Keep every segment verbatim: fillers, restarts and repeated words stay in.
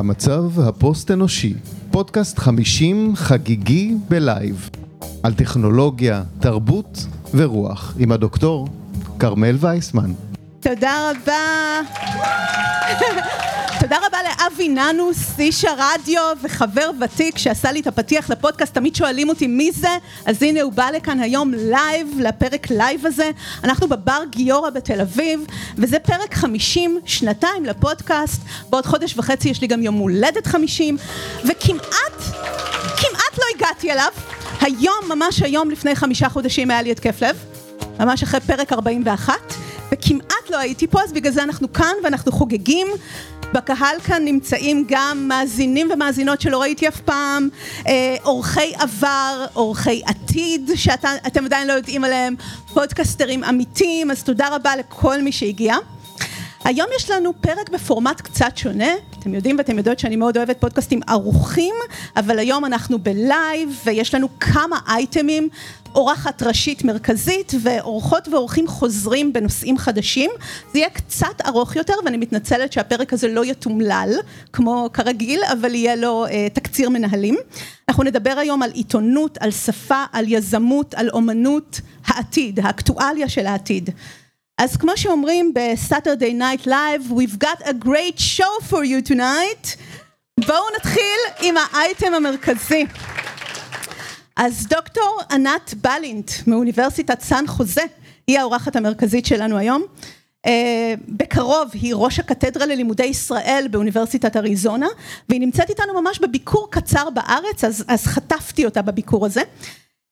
המצב הפוסט-אנושי, פודקאסט חמישים חגיגי בלייב, על טכנולוגיה, תרבות ורוח, עם הדוקטור כרמל וייסמן. תודה רבה. תודה רבה לאבי ננוס, איש הרדיו וחבר ותיק שעשה לי את הפתיח לפודקאסט. תמיד שואלים אותי מי זה, אז הנה הוא בא לכאן היום לייב, לפרק לייב הזה. אנחנו בבר גיורא בתל אביב, וזה פרק חמישים, שנתיים לפודקאסט. בעוד חודש וחצי יש לי גם יום הולדת חמישים, וכמעט, כמעט לא הגעתי אליו. היום, ממש היום, לפני חמישה חודשים היה לי התקף לב, ממש אחרי פרק ארבעים ואחת, וכמעט לא הייתי פה, אז בגלל זה אנחנו כאן ואנחנו חוגגים. בקהל כאן נמצאים גם מאזינים ומאזינות שלא ראיתי אף פעם, אורחי עבר, אורחי עתיד, שאתם עדיין לא יודעים עליהם, פודקסטרים אמיתיים, אז תודה רבה לכל מי שהגיע. היום יש לנו פרק בפורמט קצת שונה, אתם יודעים ואתם יודעות שאני מאוד אוהבת פודקאסטים ארוכים, אבל היום אנחנו בלייב ויש לנו כמה אייטמים, אורחת ראשית מרכזית ואורחות ואורחים חוזרים בנושאים חדשים. זה יהיה קצת ארוך יותר ואני מתנצלת שהפרק הזה לא יתומלל כמו כרגיל, אבל יהיה לו אה, תקציר מנהלים. אנחנו נדבר היום על עיתונות, על שפה, על יזמות, על אומנות, העתיד, האקטואליה של העתיד. אז כמו שאומרים ב-Saturday Night Live, we've got a great show for you tonight. בואו נתחיל עם האייטם המרכזי. אז דוקטור ענת בלינט מאוניברסיטת סן חוזה, היא האורחת המרכזית שלנו היום. בקרוב היא ראש הקתדרה ללימודי ישראל באוניברסיטת אריזונה, והיא נמצאת איתנו ממש בביקור קצר בארץ, אז, אז חטפתי אותה בביקור הזה.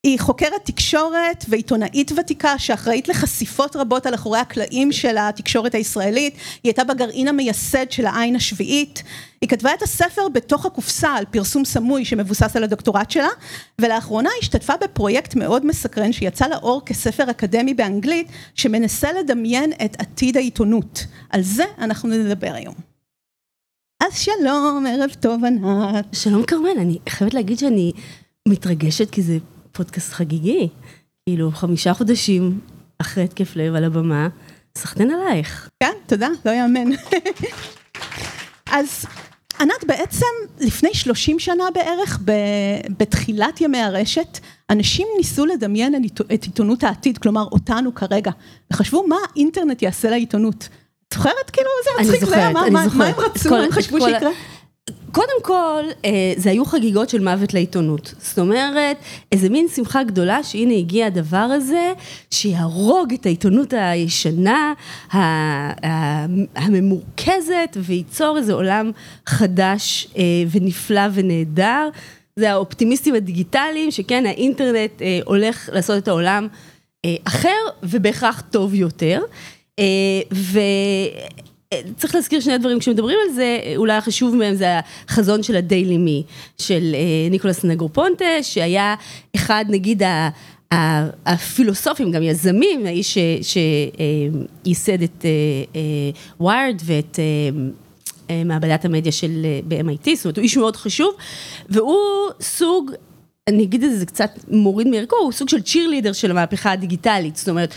היא חוקרת תקשורת ועיתונאית ותיקה שאחראית לחשיפות רבות על אחורי הקלעים של התקשורת הישראלית. היא הייתה בגרעין המייסד של העין השביעית. היא כתבה את הספר בתוך הקופסה על פרסום סמוי שמבוסס על הדוקטורט שלה, ולאחרונה השתתפה בפרויקט מאוד מסקרן שיצא לאור כספר אקדמי באנגלית שמנסה לדמיין את עתיד העיתונות. על זה אנחנו נדבר היום. אז שלום, ערב טוב ענת. שלום כרמל, אני חייבת להגיד שאני מתרגשת כי זה פודקאסט חגיגי, כאילו חמישה חודשים אחרי התקף לב על הבמה, סחטן עלייך. כן, תודה, לא יאמן. אז ענת, בעצם לפני שלושים שנה בערך, בתחילת ימי הרשת, אנשים ניסו לדמיין את עיתונות העתיד, כלומר אותנו כרגע, וחשבו מה האינטרנט יעשה לעיתונות. את זוכרת? כאילו זה מצחיק. אני זוכרת, אני זוכרת. מה הם רצו, מה הם חשבו שיקרה? קודם כל, זה היו חגיגות של מוות לעיתונות. זאת אומרת, איזה מין שמחה גדולה שהנה הגיע הדבר הזה, שיהרוג את העיתונות הישנה, הממורכזת, וייצור איזה עולם חדש ונפלא ונהדר. זה האופטימיסטים הדיגיטליים, שכן, האינטרנט הולך לעשות את העולם אחר, ובהכרח טוב יותר. ו... צריך להזכיר שני הדברים, כשמדברים על זה, אולי החשוב מהם זה החזון של הדיילי מי, של ניקולס נגרופונטה, שהיה אחד, נגיד, הפילוסופים, גם יזמים, האיש שייסד את ויירד ואת מעבדת המדיה של ב-אם איי טי, זאת אומרת, הוא איש מאוד חשוב, והוא סוג, אני אגיד את זה, זה קצת מוריד מערכו, הוא סוג של צ'ירלידר של המהפכה הדיגיטלית, זאת אומרת,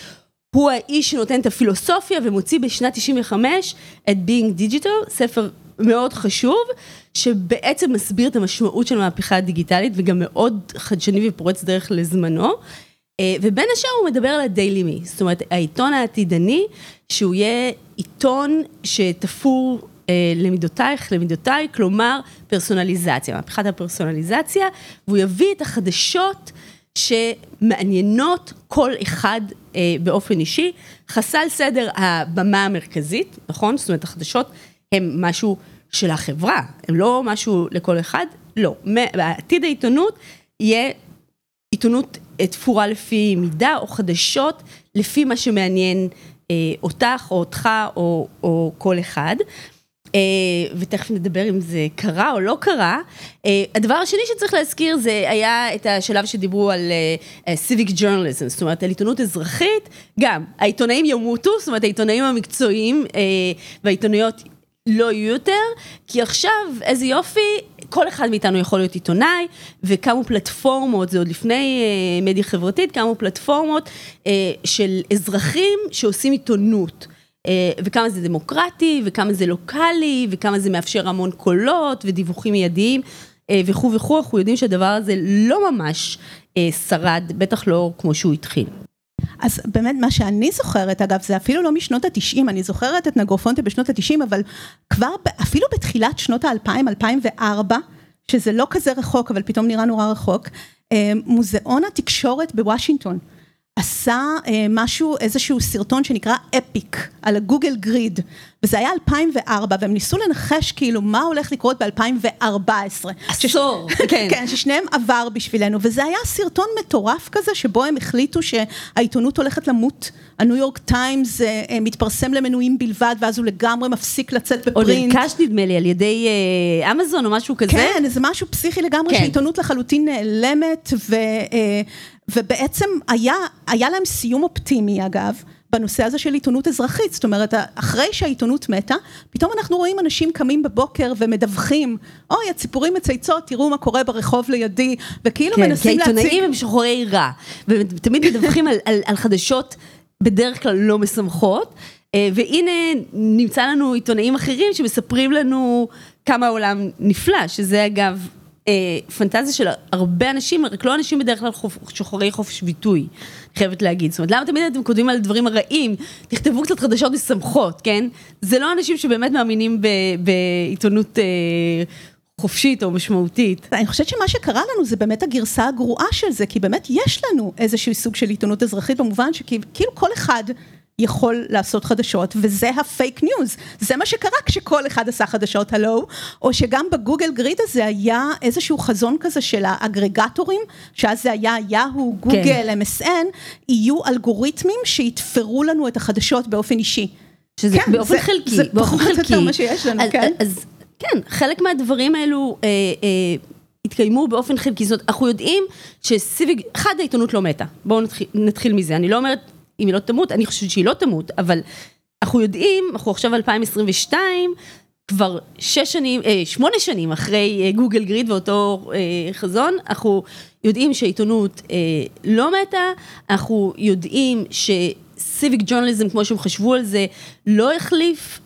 הוא האיש שנותן את הפילוסופיה ומוציא בשנת תשעים וחמש את Being Digital, ספר מאוד חשוב, שבעצם מסביר את המשמעות של המהפכה הדיגיטלית, וגם מאוד חדשני ופורץ דרך לזמנו, ובין השאר הוא מדבר על הדיילי מי, זאת אומרת, העיתון העתידני, שהוא יהיה עיתון שתפור למידותייך, למידותיי, כלומר פרסונליזציה, מהפכת הפרסונליזציה, והוא יביא את החדשות שמעניינות כל אחד אה, באופן אישי, חסל סדר הבמה המרכזית, נכון? זאת אומרת, החדשות הם משהו של החברה, הם לא משהו לכל אחד, לא. בעתיד העיתונות יהיה עיתונות תפורה לפי מידה, או חדשות לפי מה שמעניין אה, אותך, או אותך, או, או כל אחד. ותכף נדבר אם זה קרה או לא קרה. הדבר השני שצריך להזכיר זה היה את השלב שדיברו על civic journalism, זאת אומרת על עיתונות אזרחית, גם העיתונאים ימותו, זאת אומרת העיתונאים המקצועיים והעיתונאיות לא יהיו יותר, כי עכשיו איזה יופי, כל אחד מאיתנו יכול להיות עיתונאי, וכמו פלטפורמות, זה עוד לפני מדיה חברתית, כמו פלטפורמות של אזרחים שעושים עיתונות. וכמה זה דמוקרטי, וכמה זה לוקלי, וכמה זה מאפשר המון קולות, ודיווחים מיידיים, וכו וכו, אנחנו יודעים שהדבר הזה לא ממש שרד, בטח לא כמו שהוא התחיל. אז באמת מה שאני זוכרת, אגב, זה אפילו לא משנות ה-תשעים, אני זוכרת את נגרופונטה בשנות ה-תשעים, אבל כבר אפילו בתחילת שנות ה-אלפיים, אלפיים וארבע, שזה לא כזה רחוק, אבל פתאום נראה נורא רחוק, מוזיאון התקשורת בוושינגטון, עשה משהו, איזשהו סרטון שנקרא אפיק, על הגוגל גריד, וזה היה אלפיים וארבע, והם ניסו לנחש כאילו מה הולך לקרות ב-אלפיים וארבע עשרה. עשור, כן. כן, ששניהם עבר בשבילנו, וזה היה סרטון מטורף כזה, שבו הם החליטו שהעיתונות הולכת למות, הניו יורק טיימס מתפרסם למנויים בלבד, ואז הוא לגמרי מפסיק לצאת בפרינט. או נרכש נדמה לי, על ידי אמזון או משהו כזה. כן, זה משהו פסיכי לגמרי, שהעיתונות לחלוטין נעלמת, ו... ובעצם היה, היה להם סיום אופטימי, אגב, בנושא הזה של עיתונות אזרחית. זאת אומרת, אחרי שהעיתונות מתה, פתאום אנחנו רואים אנשים קמים בבוקר ומדווחים, אוי, הציפורים מצייצות, תראו מה קורה ברחוב לידי, וכאילו כן, מנסים להציג... כי העיתונאים הם שוחרי רע, ותמיד מדווחים על, על, על חדשות בדרך כלל לא משמחות, והנה נמצא לנו עיתונאים אחרים שמספרים לנו כמה העולם נפלא, שזה אגב... פנטזיה של הרבה אנשים, רק לא אנשים בדרך כלל שוחרי חופש ביטוי, חייבת להגיד. זאת אומרת, למה תמיד אתם כותבים על דברים הרעים? תכתבו קצת חדשות משמחות, כן? זה לא אנשים שבאמת מאמינים בעיתונות חופשית או משמעותית. אני חושבת שמה שקרה לנו זה באמת הגרסה הגרועה של זה, כי באמת יש לנו איזשהו סוג של עיתונות אזרחית, במובן שכאילו כל אחד יכול לעשות חדשות, וזה הפייק ניוז. זה מה שקרה כשכל אחד עשה חדשות, הלו, או שגם בגוגל גריד הזה היה איזשהו חזון כזה של האגרגטורים, שאז זה היה יהו, גוגל, אם אס אן, יהיו אלגוריתמים שיתפרו לנו את החדשות באופן אישי. שזה באופן חלקי. זה פחות יותר מה שיש לנו, כן? אז כן, חלק מהדברים האלו התקיימו באופן חלקי. זאת אומרת, אנחנו יודעים שסיביג, אחד העיתונות לא מתה. בואו נתחיל מזה. אני לא אומרת אם היא לא תמות, אני חושבת שהיא לא תמות, אבל אנחנו יודעים, אנחנו עכשיו אלפיים עשרים ושתיים, כבר שש שנים, שמונה שנים אחרי גוגל גריד ואותו חזון, אנחנו יודעים שהעיתונות לא מתה, אנחנו יודעים שסיביק ג'ורנליזם, כמו שהם חשבו על זה, לא החליף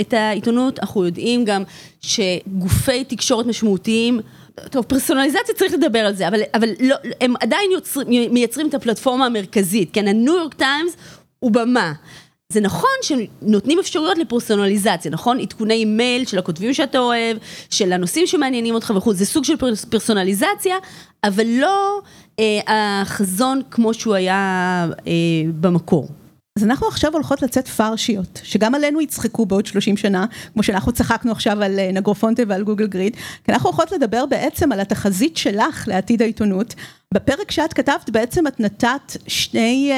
את העיתונות, אנחנו יודעים גם שגופי תקשורת משמעותיים, טוב, פרסונליזציה צריך לדבר על זה, אבל, אבל לא, הם עדיין יוצר, מייצרים את הפלטפורמה המרכזית, כן, הניו יורק טיימס הוא במה. זה נכון שנותנים אפשרויות לפרסונליזציה, נכון? עדכוני מייל של הכותבים שאתה אוהב, של הנושאים שמעניינים אותך וחוץ, זה סוג של פרסונליזציה, אבל לא אה, החזון כמו שהוא היה אה, במקור. אז אנחנו עכשיו הולכות לצאת פרשיות, שגם עלינו יצחקו בעוד שלושים שנה, כמו שאנחנו צחקנו עכשיו על נגרופונטה ועל גוגל גריד, כי אנחנו הולכות לדבר בעצם על התחזית שלך לעתיד העיתונות. בפרק שאת כתבת בעצם את נתת שני,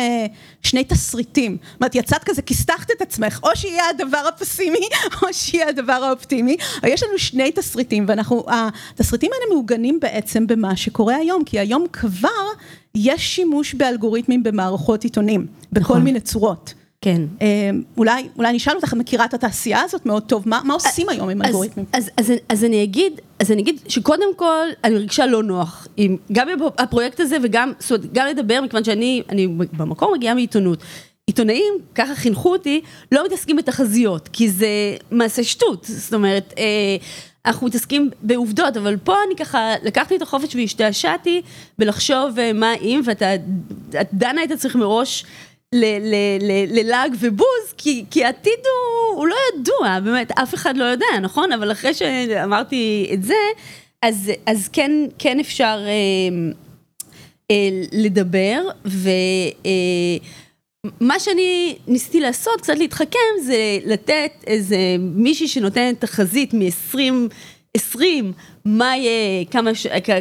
שני תסריטים. זאת אומרת, יצאת כזה, כסתחת את עצמך, או שיהיה הדבר הפסימי, או שיהיה הדבר האופטימי. יש לנו שני תסריטים, ואנחנו, התסריטים האלה מעוגנים בעצם במה שקורה היום, כי היום כבר יש שימוש באלגוריתמים במערכות עיתונים, בכל נכון. מיני צורות. כן. אולי, אולי נשאל אותך, מכירה את התעשייה הזאת מאוד טוב, מה, מה עושים אז, היום עם אלגוריתמים? אז, אז, אז, אז אני אגיד, אז אני אגיד שקודם כל, אני מרגישה לא נוח, עם, גם הפרויקט הזה וגם, זאת, גם לדבר, מכיוון שאני, אני במקום מגיעה מעיתונות, עיתונאים, ככה חינכו אותי, לא מתעסקים בתחזיות, כי זה מעשה שטות, זאת אומרת, אה, אנחנו מתעסקים בעובדות, אבל פה אני ככה, לקחתי את החופש והשתעשעתי, בלחשוב מה אם, ואתה, דנה היית צריך מראש, ללאג ובוז, כי העתיד הוא לא ידוע, באמת אף אחד לא יודע, נכון? אבל אחרי שאמרתי את זה, אז כן אפשר לדבר, ומה שאני ניסיתי לעשות, קצת להתחכם, זה לתת איזה מישהי שנותן תחזית מ-עשרים עשרים, מה יהיה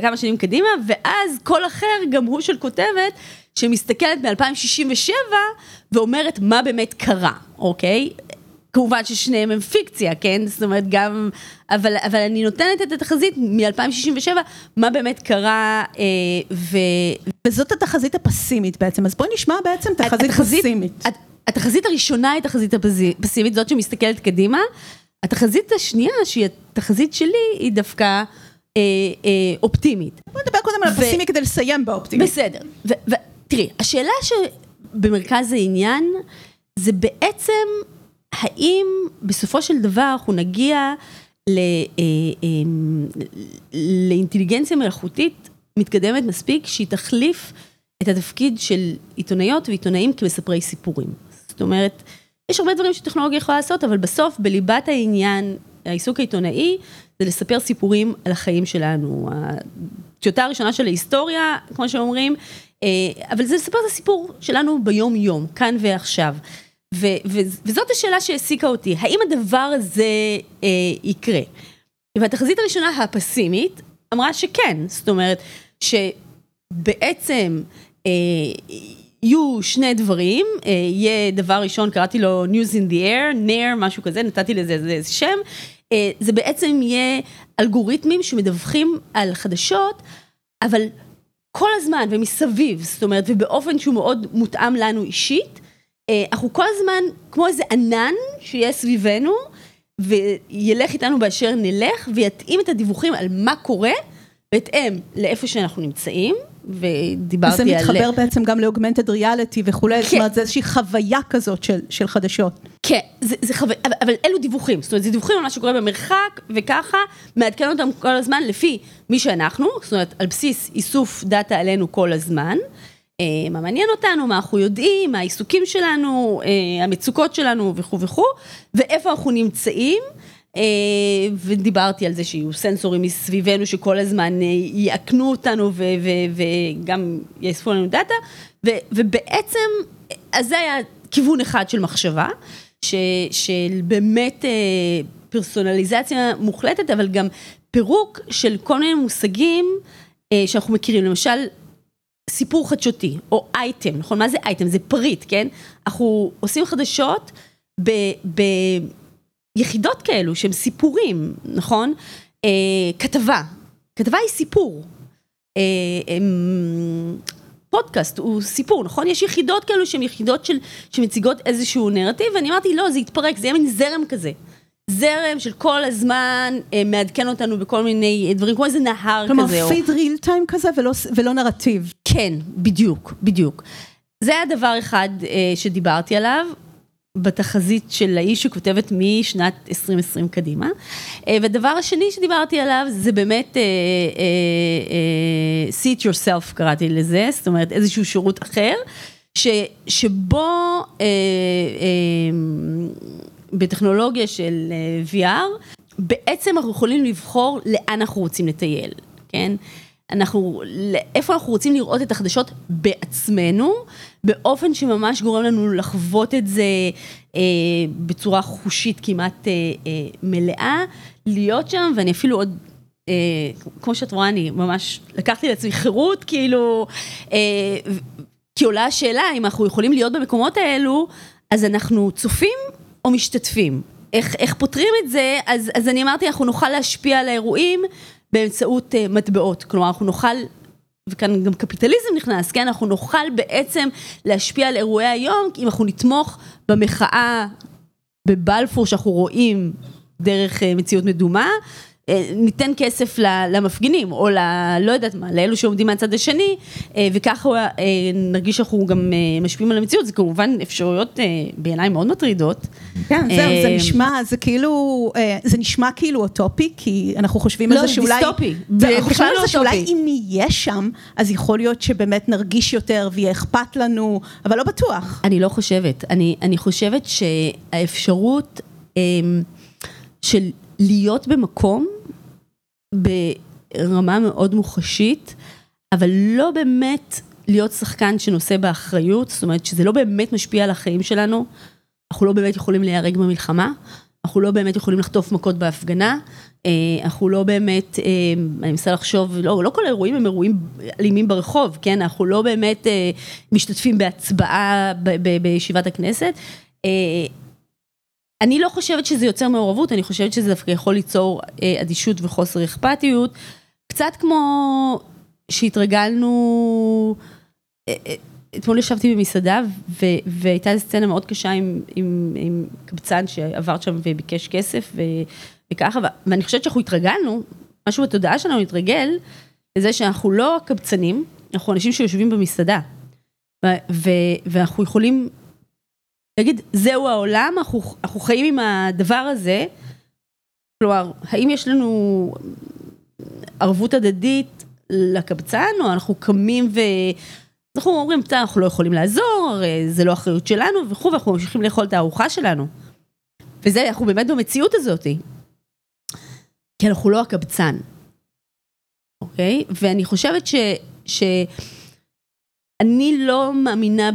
כמה שנים קדימה, ואז כל אחר, גם הוא של כותבת, שמסתכלת ב-אלפיים שישים ושבע, ואומרת מה באמת קרה, אוקיי? כמובן ששניהם הם פיקציה, כן? זאת אומרת גם, אבל, אבל אני נותנת את התחזית מ-אלפיים שישים ושבע, מה באמת קרה, אה, ו... וזאת התחזית הפסימית בעצם, אז בואי נשמע בעצם תחזית פסימית. התחזית הראשונה היא תחזית הפסימית, זאת שמסתכלת קדימה, התחזית השנייה, שהיא התחזית שלי, היא דווקא... אה, אה, אופטימית. בואי נדבר קודם על הפסימי כדי לסיים באופטימית. בסדר, ו... תראי, השאלה שבמרכז העניין, זה בעצם האם בסופו של דבר אנחנו נגיע ל, אה, אה, לאינטליגנציה מלאכותית מתקדמת מספיק שהיא תחליף את התפקיד של עיתונאיות ועיתונאים כמספרי סיפורים. זאת אומרת, יש הרבה דברים שטכנולוגיה יכולה לעשות, אבל בסוף, בליבת העניין, העיסוק העיתונאי, זה לספר סיפורים על החיים שלנו. הטיוטה הראשונה של ההיסטוריה, כמו שאומרים, אבל זה לספר את הסיפור שלנו ביום-יום, כאן ועכשיו. ו- ו- וזאת השאלה שהעסיקה אותי, האם הדבר הזה אה, יקרה? והתחזית הראשונה, הפסימית, אמרה שכן, זאת אומרת, שבעצם אה, יהיו שני דברים, אה, יהיה דבר ראשון, קראתי לו News in the Air, Nair, משהו כזה, נתתי לזה זה, זה שם, אה, זה בעצם יהיה אלגוריתמים שמדווחים על חדשות, אבל כל הזמן ומסביב, זאת אומרת, ובאופן שהוא מאוד מותאם לנו אישית, אנחנו כל הזמן, כמו איזה ענן שיהיה סביבנו, וילך איתנו באשר נלך, ויתאים את הדיווחים על מה קורה, בהתאם לאיפה שאנחנו נמצאים, ודיברתי על... זה מתחבר בעצם גם לאוגמנטד ריאליטי וכולי, זאת אומרת, זה איזושהי חוויה כזאת של חדשות. כן, זה חוויה, אבל אלו דיווחים, זאת אומרת, זה דיווחים על מה שקורה במרחק, וככה, מעדכן אותם כל הזמן, לפי מי שאנחנו, זאת אומרת, על בסיס איסוף דאטה עלינו כל הזמן, מה מעניין אותנו, מה אנחנו יודעים, מה העיסוקים שלנו, המצוקות שלנו וכו' וכו', ואיפה אנחנו נמצאים, ודיברתי על זה שיהיו סנסורים מסביבנו שכל הזמן יעקנו אותנו ו- ו- וגם יאספו לנו דאטה, ו- ובעצם, אז זה היה כיוון אחד של מחשבה, ש- של באמת פרסונליזציה מוחלטת, אבל גם פירוק של כל מיני מושגים שאנחנו מכירים, למשל, סיפור חדשותי, או אייטם, נכון? מה זה אייטם? זה פריט, כן? אנחנו עושים חדשות ב- ביחידות כאלו, שהם סיפורים, נכון? אה, כתבה. כתבה היא סיפור. אה, אה, פודקאסט הוא סיפור, נכון? יש יחידות כאלו שהן יחידות של, שמציגות איזשהו נרטיב, ואני אמרתי, לא, זה יתפרק, זה יהיה מין זרם כזה. זרם של כל הזמן מעדכן אותנו בכל מיני דברים, כמו איזה נהר כזה. כלומר, פיד ריל טיים כזה ולא נרטיב. כן, בדיוק, בדיוק. זה היה דבר אחד שדיברתי עליו, בתחזית של האיש שכותבת משנת עשרים עשרים קדימה. והדבר השני שדיברתי עליו, זה באמת see it yourself, קראתי לזה, זאת אומרת, איזשהו שירות אחר, שבו... בטכנולוגיה של V R, בעצם אנחנו יכולים לבחור לאן אנחנו רוצים לטייל, כן? אנחנו, איפה אנחנו רוצים לראות את החדשות בעצמנו, באופן שממש גורם לנו לחוות את זה אה, בצורה חושית כמעט אה, אה, מלאה, להיות שם, ואני אפילו עוד, אה, כמו שאת רואה, אני ממש לקחתי לעצמי חירות, כאילו, אה, כי עולה השאלה, אם אנחנו יכולים להיות במקומות האלו, אז אנחנו צופים, או משתתפים. איך, איך פותרים את זה? אז, אז אני אמרתי, אנחנו נוכל להשפיע על האירועים באמצעות uh, מטבעות. כלומר, אנחנו נוכל, וכאן גם קפיטליזם נכנס, כן? אנחנו נוכל בעצם להשפיע על אירועי היום, אם אנחנו נתמוך במחאה בבלפור שאנחנו רואים דרך uh, מציאות מדומה, uh, ניתן כסף למפגינים, או ל, לא יודעת מה, לאלו שעומדים מהצד השני, uh, וככה uh, נרגיש שאנחנו גם uh, משפיעים על המציאות. זה כמובן אפשרויות uh, בעיניים מאוד מטרידות. כן, זהו, זה נשמע, זה כאילו, זה נשמע כאילו אוטופי, כי אנחנו חושבים על זה שאולי... לא, דיסטופי. אנחנו חושבים על זה שאולי אם יהיה שם, אז יכול להיות שבאמת נרגיש יותר ויהיה אכפת לנו, אבל לא בטוח. אני לא חושבת. אני חושבת שהאפשרות של להיות במקום, ברמה מאוד מוחשית, אבל לא באמת להיות שחקן שנושא באחריות, זאת אומרת שזה לא באמת משפיע על החיים שלנו, אנחנו לא באמת יכולים להיהרג במלחמה, אנחנו לא באמת יכולים לחטוף מכות בהפגנה, אנחנו לא באמת, אני מנסה לחשוב, לא, לא כל האירועים הם אירועים אלימים ברחוב, כן? אנחנו לא באמת משתתפים בהצבעה בישיבת הכנסת. אני לא חושבת שזה יוצר מעורבות, אני חושבת שזה דווקא יכול ליצור אדישות וחוסר אכפתיות, קצת כמו שהתרגלנו... אתמול ישבתי במסעדה, והייתה איזו סצנה מאוד קשה עם קבצן שעבר שם וביקש כסף, וככה, ואני חושבת שאנחנו התרגלנו, משהו בתודעה שלנו התרגל, לזה שאנחנו לא קבצנים, אנחנו אנשים שיושבים במסעדה, ואנחנו יכולים להגיד, זהו העולם, אנחנו, אנחנו חיים עם הדבר הזה, כלומר, האם יש לנו ערבות הדדית לקבצן, או אנחנו קמים ו... אנחנו אומרים, אנחנו לא יכולים לעזור, זה לא אחריות שלנו, וכו', ואנחנו ממשיכים לאכול את הארוחה שלנו. וזה, אנחנו באמת במציאות הזאת. כי אנחנו לא הקבצן. אוקיי? ואני חושבת ש... ש... אני לא מאמינה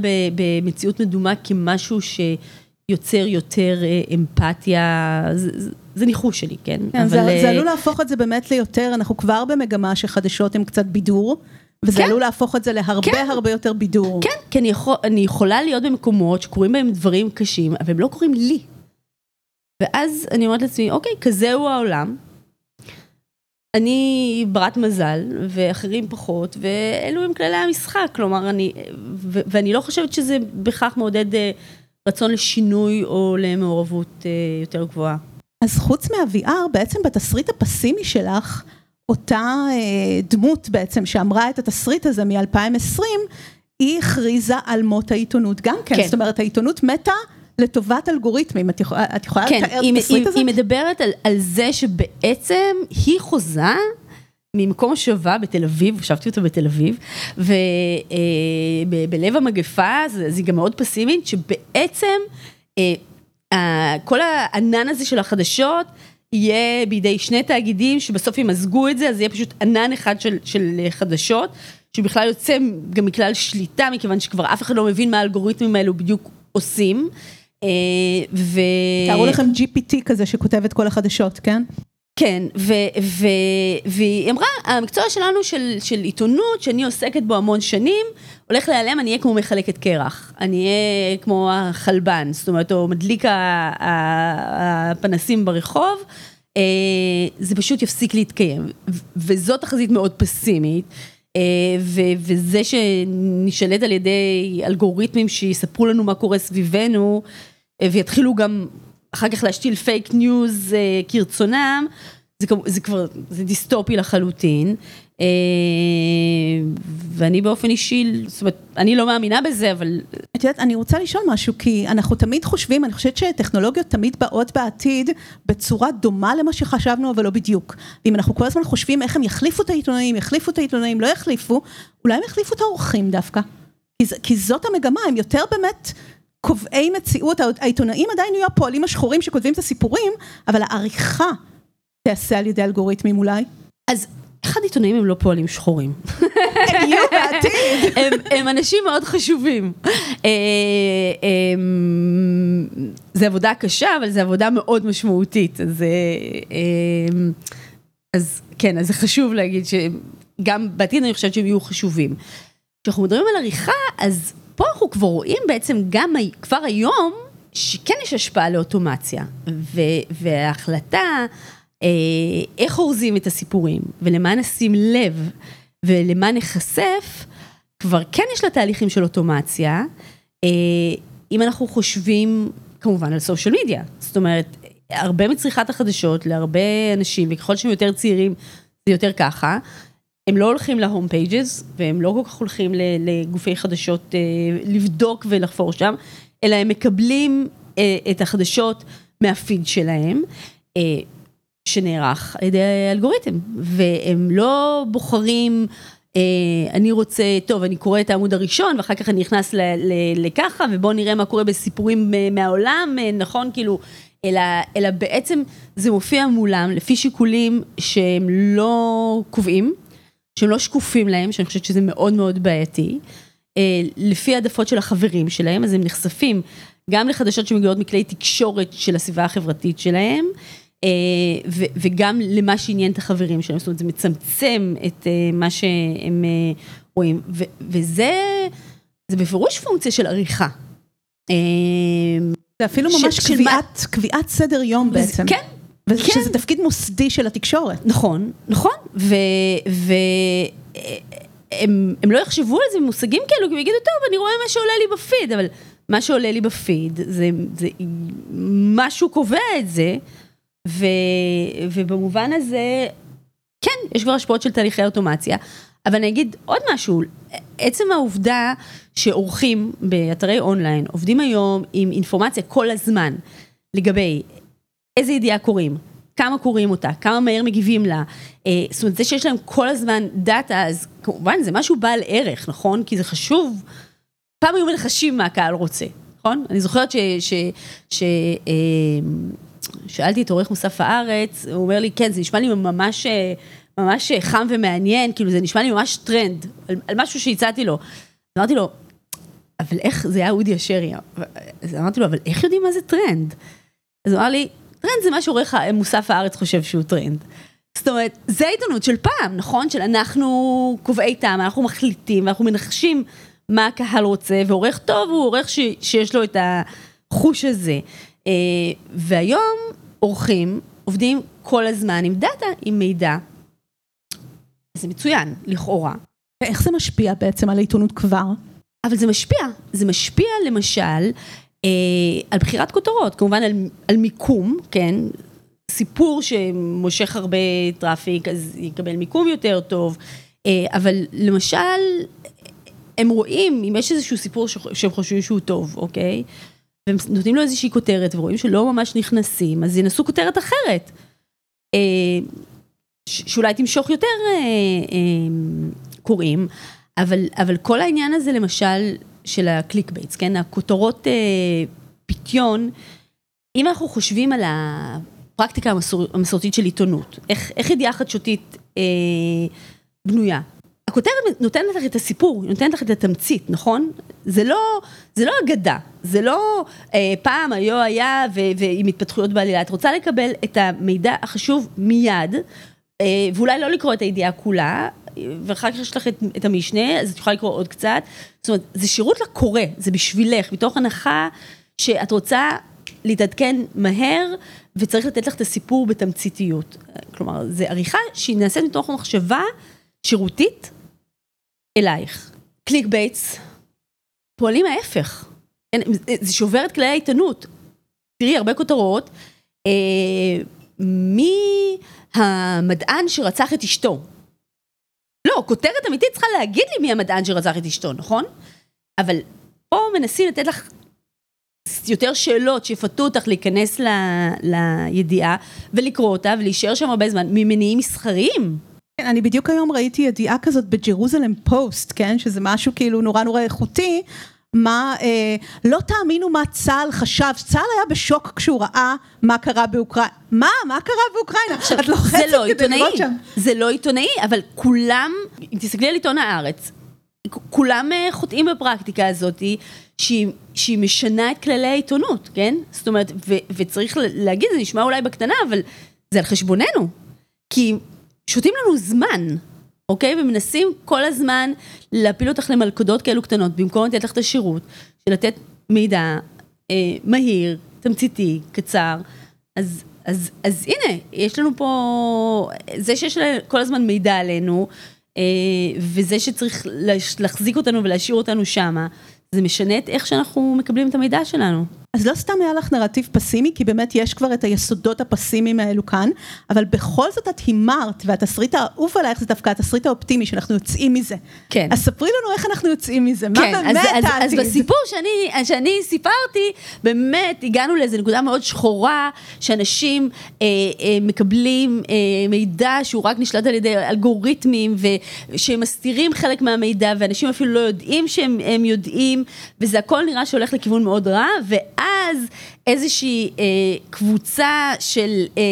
במציאות מדומה כמשהו שיוצר יותר אמפתיה, זה, זה ניחוש שלי, כן? כן, זה, זה עלול להפוך את זה באמת ליותר, אנחנו כבר במגמה שחדשות הם קצת בידור, וזה כן, עלול להפוך את זה להרבה כן, הרבה יותר בידור. כן, כי אני, יכול, אני יכולה להיות במקומות שקוראים בהם דברים קשים, אבל הם לא קוראים לי. ואז אני אומרת לעצמי, אוקיי, כזה הוא העולם, אני ברת מזל, ואחרים פחות, ואלו הם כללי המשחק, כלומר, אני, ו- ואני לא חושבת שזה בכך מעודד רצון לשינוי או למעורבות יותר גבוהה. אז חוץ מה-וי אר, בעצם בתסריט הפסימי שלך, אותה דמות בעצם שאמרה את התסריט הזה מ-אלפיים עשרים, היא הכריזה על מות העיתונות גם כן, כן. זאת אומרת, העיתונות מתה לטובת אלגוריתמים, את יכולה לתאר את התסריט הזה? כן, היא מדברת על זה שבעצם היא חוזה ממקום שווה בתל אביב, חשבתי אותו בתל אביב, ובלב המגפה, זה גם מאוד פסימית, שבעצם כל הענן הזה של החדשות, יהיה בידי שני תאגידים, שבסוף הם מזגו את זה, אז יהיה פשוט ענן אחד של חדשות, שבכלל יוצא גם מכלל שליטה, מכיוון שכבר אף אחד לא מבין מה האלגוריתמים האלו בדיוק עושים. ו... תארו לכם ג'י פי טי כזה שכותב את כל החדשות, כן? כן, ו... ו... והיא אמרה, המקצוע שלנו של, של עיתונות, שאני עוסקת בו המון שנים, הולך להיעלם, אני אהיה כמו מחלקת קרח, אני אהיה כמו החלבן, זאת אומרת, או מדליק הפנסים ברחוב, זה פשוט יפסיק להתקיים, וזאת תחזית מאוד פסימית, וזה שנשלט על ידי אלגוריתמים שיספרו לנו מה קורה סביבנו, ויתחילו גם אחר כך להשתיל פייק ניוז כרצונם, זה כבר, זה דיסטופי לחלוטין, ואני באופן אישי, זאת אומרת, אני לא מאמינה בזה, אבל... את יודעת, אני רוצה לשאול משהו, כי אנחנו תמיד חושבים, אני חושבת שטכנולוגיות תמיד באות בעתיד, בצורה דומה למה שחשבנו, אבל לא בדיוק. ואם אנחנו כל הזמן חושבים איך הם יחליפו את העיתונאים, יחליפו את העיתונאים, לא יחליפו, אולי הם יחליפו את האורחים דווקא. כי זאת המגמה, הם יותר באמת... קובעי מציאות, העיתונאים עדיין יהיו הפועלים השחורים שכותבים את הסיפורים, אבל העריכה תעשה על ידי אלגוריתמים אולי. אז אחד עיתונאים הם לא פועלים שחורים. הם יהיו בעתיד. הם אנשים מאוד חשובים. זה עבודה קשה, אבל זה עבודה מאוד משמעותית. אז כן, אז זה חשוב להגיד שגם בעתיד אני חושבת שהם יהיו חשובים. כשאנחנו מדברים על עריכה, אז... פה אנחנו כבר רואים בעצם גם כבר היום שכן יש השפעה לאוטומציה, וההחלטה איך אורזים את הסיפורים, ולמה נשים לב, ולמה נחשף, כבר כן יש לה תהליכים של אוטומציה, אם אנחנו חושבים כמובן על סושיאל מדיה, זאת אומרת, הרבה מצריכת החדשות להרבה אנשים, וככל שהם יותר צעירים זה יותר ככה, הם לא הולכים להום פייג'ז, והם לא כל כך הולכים לגופי חדשות לבדוק ולחפור שם, אלא הם מקבלים את החדשות מהפיד שלהם, שנערך על ידי האלגוריתם, והם לא בוחרים, אני רוצה, טוב, אני קורא את העמוד הראשון, ואחר כך אני נכנס לככה, ובואו נראה מה קורה בסיפורים מהעולם, נכון, כאילו, אלא, אלא בעצם זה מופיע מולם, לפי שיקולים שהם לא קובעים, שהם לא שקופים להם, שאני חושבת שזה מאוד מאוד בעייתי, לפי העדפות של החברים שלהם, אז הם נחשפים גם לחדשות שמגיעות מכלי תקשורת של הסביבה החברתית שלהם, וגם למה שעניין את החברים שלהם, זאת אומרת, זה מצמצם את מה שהם רואים, וזה בפירוש פונקציה של עריכה. זה אפילו ממש קביעת סדר יום בעצם. כן. שזה תפקיד מוסדי של התקשורת. נכון, נכון, והם לא יחשבו על זה במושגים כאלו, כי הם יגידו, טוב, אני רואה מה שעולה לי בפיד, אבל מה שעולה לי בפיד, זה משהו קובע את זה, ובמובן הזה, כן, יש כבר השפעות של תהליכי אוטומציה, אבל אני אגיד עוד משהו, עצם העובדה שעורכים באתרי אונליין, עובדים היום עם אינפורמציה כל הזמן, לגבי איזה ידיעה קוראים, כמה קוראים אותה, כמה מהר מגיבים לה, זאת אומרת, זה שיש להם כל הזמן דאטה, אז כמובן זה משהו בעל ערך, נכון? כי זה חשוב, פעם היו מנחשים מה הקהל רוצה, נכון? אני זוכרת ש... ש, ש שאלתי את עורך מוסף הארץ, הוא אומר לי, כן, זה נשמע לי ממש, ממש חם ומעניין, כאילו זה נשמע לי ממש טרנד, על, על משהו שהצעתי לו. אמרתי לו, אבל איך, זה היה אודי אשרי, אז אמרתי לו, אבל איך יודעים מה זה טרנד? אז הוא אמר לי, טרנד זה מה שעורך מוסף הארץ חושב שהוא טרנד. זאת אומרת, זה העיתונות של פעם, נכון? של אנחנו קובעי טעם, אנחנו מחליטים, אנחנו מנחשים מה הקהל רוצה, ועורך טוב הוא עורך ש, שיש לו את החוש הזה. והיום עורכים עובדים כל הזמן עם דאטה, עם מידע. זה מצוין, לכאורה. ואיך זה משפיע בעצם על העיתונות כבר? אבל זה משפיע. זה משפיע למשל על בחירת כותרות, כמובן על, על מיקום, כן? סיפור שמושך הרבה טראפיק, אז יקבל מיקום יותר טוב. אבל למשל, הם רואים, אם יש איזשהו סיפור שהם חושבים שהוא טוב, אוקיי? והם נותנים לו איזושהי כותרת, ורואים שלא ממש נכנסים, אז ינסו כותרת אחרת, שאולי תמשוך יותר קוראים, אבל, אבל כל העניין הזה, למשל, של הקליק בייטס, כן? הכותרות פיתיון, אם אנחנו חושבים על הפרקטיקה המסור, המסורתית של עיתונות, איך, איך ידיעה חדשותית אה, בנויה? הכותרת נותנת לך את הסיפור, נותנת לך את התמצית, נכון? זה לא, זה לא אגדה, זה לא אה, פעם היו היה ו, ועם התפתחויות בעלילה. את רוצה לקבל את המידע החשוב מיד, אה, ואולי לא לקרוא את הידיעה כולה, ואחר כך יש לך את, את המשנה, אז את יכולה לקרוא עוד קצת. זאת אומרת, זה שירות לקורא, זה בשבילך, מתוך הנחה שאת רוצה להתעדכן מהר, וצריך לתת לך את הסיפור בתמציתיות. כלומר, זה עריכה שהיא נעשית מתוך מחשבה שירותית, אלייך. קליק בייטס, פועלים ההפך. זה שובר את כלי העיתונות. תראי, הרבה כותרות, אה, מי המדען שרצח את אשתו? לא, כותרת אמיתית צריכה להגיד לי מי המדען שרצח את אשתו, נכון? אבל פה מנסים לתת לך יותר שאלות שיפתו אותך להיכנס ל, לידיעה, ולקרוא אותה, ולהישאר שם הרבה זמן, ממניעים מסחריים. כן, אני בדיוק היום ראיתי ידיעה כזאת בג'רוזלם פוסט, כן, שזה משהו כאילו נורא נורא איכותי, מה, אה, לא תאמינו מה צהל חשב, צהל היה בשוק כשהוא ראה מה קרה באוקראינה, מה, מה קרה באוקראינה? את לוחצת כדי לא לראות שם. זה לא עיתונאי, אבל כולם, אם תסתכלי על עיתון הארץ, כולם חוטאים בפרקטיקה הזאת, שהיא, שהיא משנה את כללי העיתונות, כן? זאת אומרת, ו, וצריך להגיד, זה נשמע אולי בקטנה, אבל זה על חשבוננו, כי שותים לנו זמן, אוקיי? ומנסים כל הזמן להפיל אותך למלכודות כאלו קטנות, במקום לתת לך את השירות, שלתת מידע אה, מהיר, תמציתי, קצר, אז, אז, אז הנה, יש לנו פה, זה שיש לה, כל הזמן מידע עלינו, אה, וזה שצריך להחזיק אותנו ולהשאיר אותנו שמה, זה משנה את איך שאנחנו מקבלים את המידע שלנו. אז לא סתם היה לך נרטיב פסימי, כי באמת יש כבר את היסודות הפסימיים האלו כאן, אבל בכל זאת את הימרת, והתסריט האהוב עלייך זה דווקא התסריט האופטימי, שאנחנו יוצאים מזה. כן. אז ספרי לנו איך אנחנו יוצאים מזה, כן. מה באמת העתיד? אז, אז, אז בסיפור שאני, שאני סיפרתי, באמת הגענו לאיזו נקודה מאוד שחורה, שאנשים אה, אה, מקבלים אה, מידע שהוא רק נשלט על ידי אלגוריתמים, ושהם מסתירים חלק מהמידע, ואנשים אפילו לא יודעים שהם הם יודעים, וזה הכל נראה שהולך לכיוון מאוד רע, ואז אז איזושהי אה, קבוצה של אה,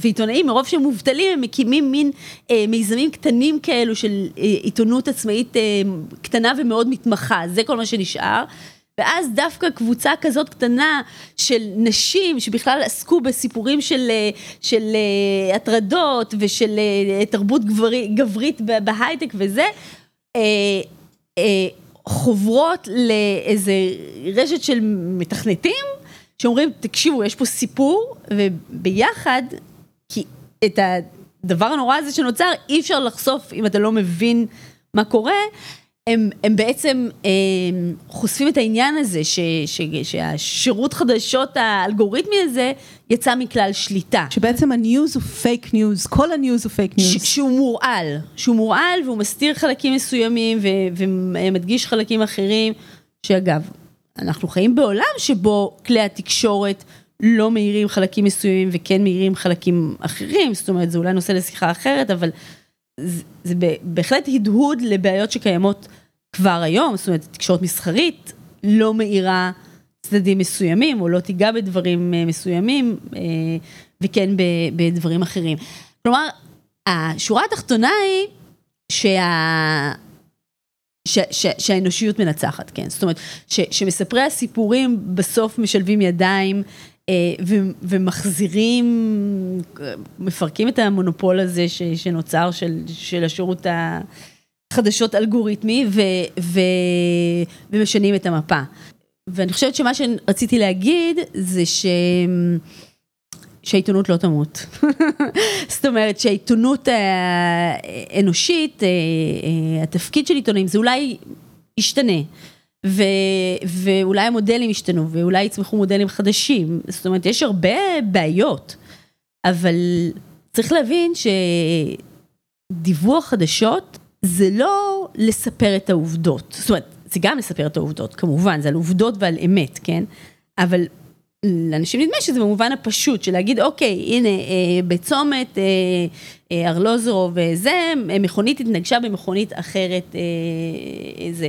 ועיתונאים, מרוב שהם מובטלים, הם מקימים מין אה, מיזמים קטנים כאלו של אה, עיתונות עצמאית אה, קטנה ומאוד מתמחה, זה כל מה שנשאר. ואז דווקא קבוצה כזאת קטנה של נשים שבכלל עסקו בסיפורים של, של אה, הטרדות ושל אה, תרבות גברי, גברית בהייטק וזה, אה, אה, חוברות לאיזה רשת של מתכנתים, שאומרים, תקשיבו, יש פה סיפור, וביחד, כי את הדבר הנורא הזה שנוצר, אי אפשר לחשוף אם אתה לא מבין מה קורה, הם, הם בעצם הם, חושפים את העניין הזה ש, ש, שהשירות חדשות האלגוריתמי הזה יצא מכלל שליטה. שבעצם הניוז הוא פייק ניוז, כל הניוז הוא פייק ניוז. ש, שהוא מורעל, שהוא מורעל והוא מסתיר חלקים מסוימים ו, ומדגיש חלקים אחרים, שאגב, אנחנו חיים בעולם שבו כלי התקשורת לא מאירים חלקים מסוימים וכן מאירים חלקים אחרים, זאת אומרת, זה אולי נושא לשיחה אחרת, אבל זה, זה בהחלט הדהוד לבעיות שקיימות כבר היום, זאת אומרת, תקשורת מסחרית לא מאירה צדדים מסוימים, או לא תיגע בדברים מסוימים, וכן בדברים אחרים. כלומר, השורה התחתונה היא שה... ש, ש, שהאנושיות מנצחת, כן. זאת אומרת, ש, שמספרי הסיפורים בסוף משלבים ידיים אה, ו, ומחזירים, מפרקים את המונופול הזה ש, שנוצר של, של השירות החדשות אלגוריתמי ו, ו, ומשנים את המפה. ואני חושבת שמה שרציתי להגיד זה ש... שהעיתונות לא תמות. זאת אומרת, שהעיתונות האנושית, התפקיד של עיתונים, זה אולי ישתנה, ו- ואולי המודלים ישתנו, ואולי יצמחו מודלים חדשים. זאת אומרת, יש הרבה בעיות, אבל צריך להבין שדיווח חדשות, זה לא לספר את העובדות. זאת אומרת, זה גם לספר את העובדות, כמובן, זה על עובדות ועל אמת, כן? אבל... לאנשים נדמה שזה במובן הפשוט, של להגיד, אוקיי, הנה, אה, בצומת, אה, אה, ארלוזרוב וזה, אה, מכונית התנגשה במכונית אחרת, אה, אה, זה,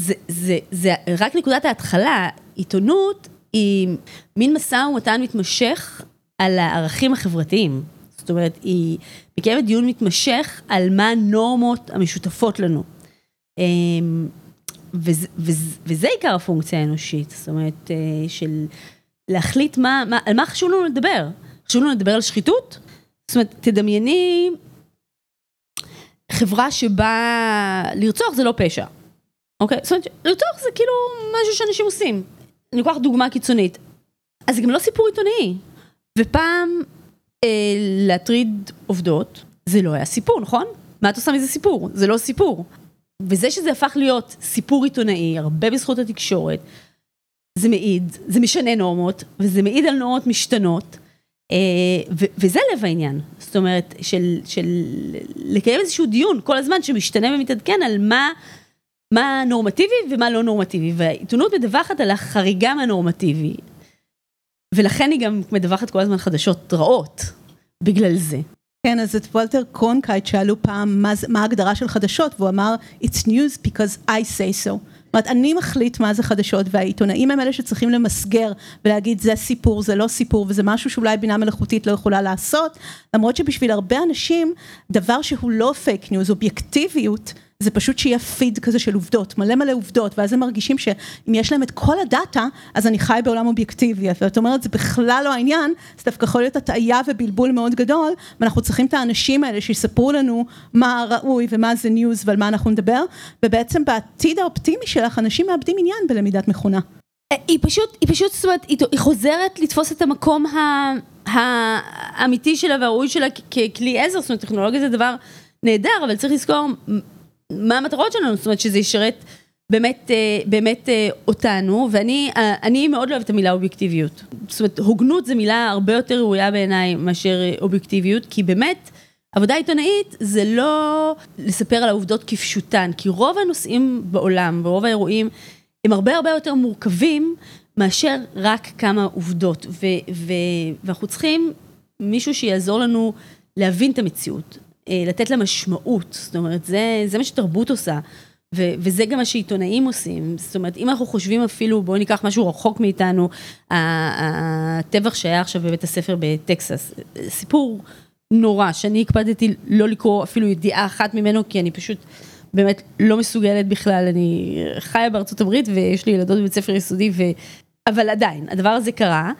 זה, זה, זה, רק נקודת ההתחלה, עיתונות היא מין מסע ומתן מתמשך על הערכים החברתיים, זאת אומרת, היא מקיימת דיון מתמשך על מה הנורמות המשותפות לנו, אה, וזה, וזה, וזה עיקר הפונקציה האנושית, זאת אומרת, אה, של... להחליט מה, מה, על מה חשוב לנו לדבר? חשוב לנו לדבר על שחיתות? זאת אומרת, תדמייני, חברה שבה לרצוח זה לא פשע. אוקיי? זאת אומרת, לרצוח זה כאילו משהו שאנשים עושים. אני אקח דוגמה קיצונית. אז זה גם לא סיפור עיתונאי. ופעם, אה, להטריד עובדות, זה לא היה סיפור, נכון? מה את עושה מזה סיפור? זה לא סיפור. וזה שזה הפך להיות סיפור עיתונאי, הרבה בזכות התקשורת, זה מעיד, זה משנה נורמות, וזה מעיד על נורמות משתנות, ו- וזה לב העניין. זאת אומרת, של, של לקיים איזשהו דיון כל הזמן שמשתנה ומתעדכן על מה, מה נורמטיבי ומה לא נורמטיבי. והעיתונות מדווחת על החריגה מהנורמטיבי, ולכן היא גם מדווחת כל הזמן חדשות רעות בגלל זה. כן, אז את וולטר קרונקייט שאלו פעם מה, מה ההגדרה של חדשות, והוא אמר, It's news because I say so. זאת אומרת, אני מחליט מה זה חדשות, והעיתונאים הם אלה שצריכים למסגר, ולהגיד, זה סיפור, זה לא סיפור, וזה משהו שאולי בינה מלאכותית לא יכולה לעשות, למרות שבשביל הרבה אנשים, דבר שהוא לא פייק ניוז, אובייקטיביות, זה פשוט שיהיה פיד כזה של עובדות, מלא מלא עובדות, ואז הם מרגישים שאם יש להם את כל הדאטה, אז אני חי בעולם אובייקטיבי, ואת אומרת, זה בכלל לא העניין, זה דווקא יכול להיות הטעיה ובלבול מאוד גדול, ואנחנו צריכים את האנשים האלה שיספרו לנו מה ראוי ומה זה ניוז ועל מה אנחנו נדבר, ובעצם בעתיד האופטימי שלך, אנשים מאבדים עניין בלמידת מכונה. היא פשוט, היא פשוט, זאת אומרת, היא חוזרת לתפוס את המקום האמיתי שלה והראוי שלה ככלי עזר, זאת אומרת, טכנולוגיה זה דבר נהדר, אבל צריך לזכור מה המטרות שלנו, זאת אומרת שזה ישרת באמת, באמת אותנו, ואני אני מאוד לא אוהבת המילה אובייקטיביות. זאת אומרת, הוגנות זו מילה הרבה יותר ראויה בעיניי מאשר אובייקטיביות, כי באמת, עבודה עיתונאית זה לא לספר על העובדות כפשוטן, כי רוב הנושאים בעולם, ברוב האירועים, הם הרבה הרבה יותר מורכבים מאשר רק כמה עובדות, ו, ו, ואנחנו צריכים מישהו שיעזור לנו להבין את המציאות. לתת לה משמעות, זאת אומרת, זה, זה מה שתרבות עושה, ו, וזה גם מה שעיתונאים עושים, זאת אומרת, אם אנחנו חושבים אפילו, בואו ניקח משהו רחוק מאיתנו, הטבח שהיה עכשיו בבית הספר בטקסס, סיפור נורא, שאני הקפדתי לא לקרוא אפילו ידיעה אחת ממנו, כי אני פשוט באמת לא מסוגלת בכלל, אני חיה בארצות הברית, ויש לי ילדות בבית ספר יסודי, ו... אבל עדיין, הדבר הזה קרה,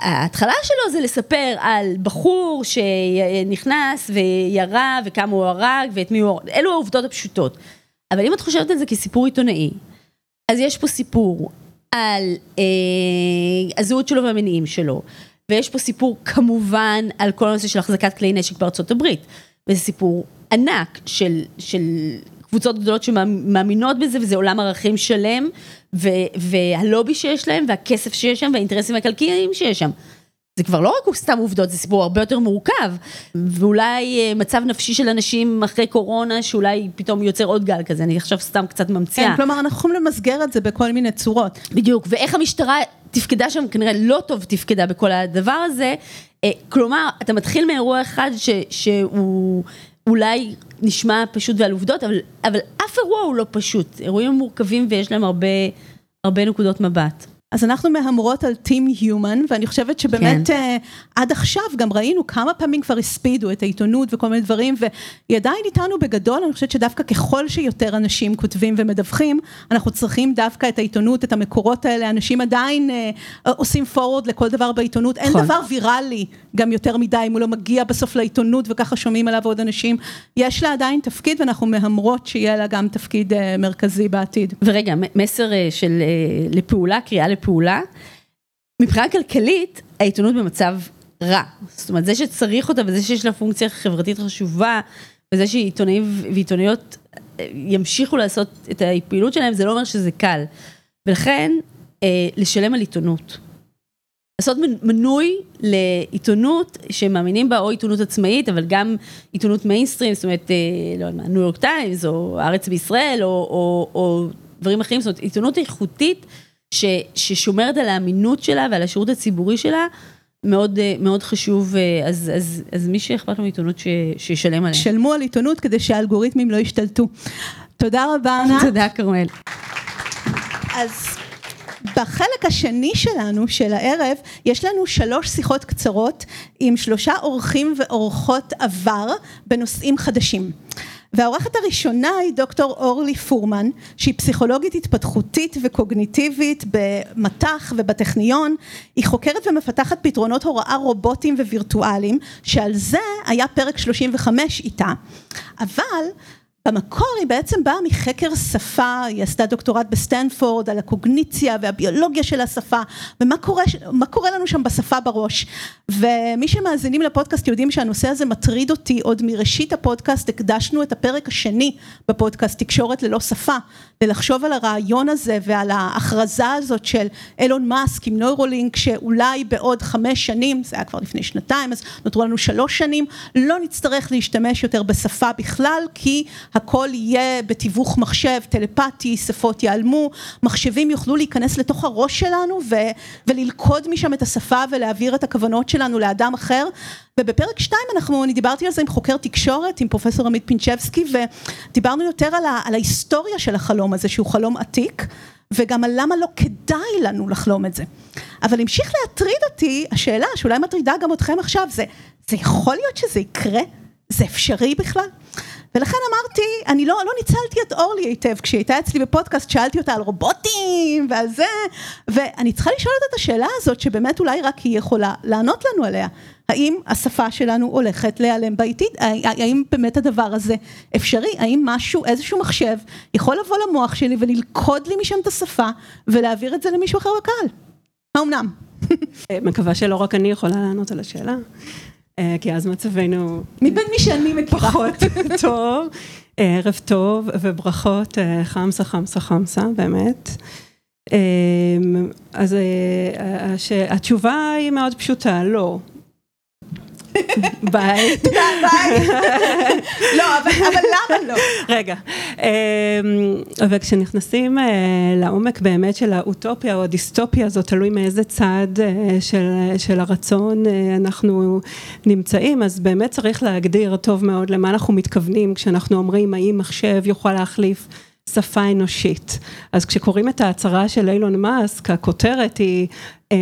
ההתחלה שלו זה לספר על בחור שנכנס וירה וכמה הוא הרג ואת מי הוא הרג, אלו העובדות הפשוטות. אבל אם את חושבת על זה כסיפור עיתונאי, אז יש פה סיפור על אה, הזהות שלו והמניעים שלו, ויש פה סיפור כמובן על כל הנושא של החזקת כלי נשק בארצות הברית, וזה סיפור ענק של, של קבוצות גדולות שמאמינות בזה, וזה עולם ערכים שלם, והלובי שיש להם, והכסף שיש שם, והאינטרסים הכלכליים שיש שם. זה כבר לא רק סתם עובדות, זה סיפור הרבה יותר מורכב, ואולי מצב נפשי של אנשים אחרי קורונה, שאולי פתאום יוצר עוד גל כזה, אני עכשיו סתם קצת ממציאה. כן, כלומר, אנחנו יכולים למסגר את זה בכל מיני צורות. בדיוק, ואיך המשטרה תפקדה שם, כנראה לא טוב תפקדה בכל הדבר הזה, כלומר, אתה מתחיל מאירוע אחד ש, שהוא אולי נשמע פשוט ועל עובדות, אבל, אבל אף אירוע הוא לא פשוט, אירועים מורכבים ויש להם הרבה, הרבה נקודות מבט. אז אנחנו מהמרות על טים היומן, ואני חושבת שבאמת כן. uh, עד עכשיו גם ראינו כמה פעמים כבר הספידו את העיתונות וכל מיני דברים, והיא עדיין איתנו בגדול. אני חושבת שדווקא ככל שיותר אנשים כותבים ומדווחים, אנחנו צריכים דווקא את העיתונות, את המקורות האלה, אנשים עדיין uh, עושים פורוורד לכל דבר בעיתונות, אין דבר ויראלי גם יותר מדי, אם הוא לא מגיע בסוף לעיתונות וככה שומעים עליו עוד אנשים, יש לה עדיין תפקיד, ואנחנו מהמרות שיהיה לה גם תפקיד uh, מרכזי בעתיד. ורגע, מסר uh, של uh, לפעולה, קריאה פעולה, מבחינה כלכלית העיתונות במצב רע, זאת אומרת זה שצריך אותה וזה שיש לה פונקציה חברתית חשובה וזה שעיתונאים ועיתונאיות ימשיכו לעשות את הפעילות שלהם, זה לא אומר שזה קל, ולכן אה, לשלם על עיתונות, לעשות מנוי לעיתונות שמאמינים בה, או עיתונות עצמאית אבל גם עיתונות מיינסטרים, זאת אומרת אה, לא, ניו יורק טיימס או הארץ בישראל או, או, או דברים אחרים, זאת אומרת עיתונות איכותית ש, ששומרת על האמינות שלה ועל השירות הציבורי שלה, מאוד, מאוד חשוב. אז, אז, אז מי שאכפת לו עיתונות ש, שישלם עליה. שלמו על עיתונות כדי שהאלגוריתמים לא ישתלטו. תודה רבה, ענת. תודה, כרמל. אז בחלק השני שלנו, של הערב, יש לנו שלוש שיחות קצרות עם שלושה אורחים ואורחות עבר בנושאים חדשים. והאורחת הראשונה היא דוקטור אורלי פורמן, שהיא פסיכולוגית התפתחותית וקוגניטיבית במתח ובטכניון. היא חוקרת ומפתחת פתרונות הוראה רובוטיים ווירטואליים, שעל זה היה פרק שלושים וחמש איתה. אבל במקור היא בעצם באה מחקר שפה, היא עשתה דוקטורט בסטנפורד על הקוגניציה והביולוגיה של השפה, ומה קורה, מה קורה לנו שם בשפה בראש. ומי שמאזינים לפודקאסט יודעים שהנושא הזה מטריד אותי עוד מראשית הפודקאסט, הקדשנו את הפרק השני בפודקאסט, תקשורת ללא שפה, ולחשוב על הרעיון הזה ועל ההכרזה הזאת של אילון מאסק עם נוירולינק, שאולי בעוד חמש שנים, זה היה כבר לפני שנתיים, אז נותרו לנו שלוש שנים, לא נצטרך להשתמש יותר בשפה בכלל, כי הכל יהיה בתיווך מחשב, טלפתי, שפות ייעלמו, מחשבים יוכלו להיכנס לתוך הראש שלנו ו- וללכוד משם את השפה ולהעביר את הכוונות שלנו לאדם אחר. ובפרק שתיים אנחנו, אני דיברתי על זה עם חוקר תקשורת, עם פרופסור עמית פינצ'בסקי, ודיברנו יותר על, ה- על ההיסטוריה של החלום הזה, שהוא חלום עתיק, וגם על למה לא כדאי לנו לחלום את זה. אבל המשיך להטריד אותי, השאלה שאולי מטרידה גם אתכם עכשיו, זה, זה יכול להיות שזה יקרה? זה אפשרי בכלל? ולכן אמרתי, אני לא, לא ניצלתי את אורלי היטב, כשהיא הייתה אצלי בפודקאסט, שאלתי אותה על רובוטים ועל זה, ואני צריכה לשאול את השאלה הזאת, שבאמת אולי רק היא יכולה לענות לנו עליה, האם השפה שלנו הולכת להיעלם בעתיד, האם באמת הדבר הזה אפשרי, האם משהו, איזשהו מחשב, יכול לבוא למוח שלי וללכוד לי משם את השפה, ולהעביר את זה למישהו אחר בקהל, האומנם? מקווה שלא רק אני יכולה לענות על השאלה, כי אז מצבנו מבין מי שאני מכירה פחות טוב. ערב טוב וברכות, חמסה חמסה חמסה, באמת. אז התשובה היא מאוד פשוטה, לא. ביי. תודה, ביי. לא, אבל למה לא? רגע, וכשנכנסים לעומק באמת של האוטופיה או הדיסטופיה, זאת תלוי מאיזה צד של הרצון אנחנו נמצאים, אז באמת צריך להגדיר טוב מאוד למה אנחנו מתכוונים, כשאנחנו אומרים האם מחשב יוכל להחליף שפה אנושית. אז כשקוראים את ההצהרה של אילון מאסק, הכותרת היא אה,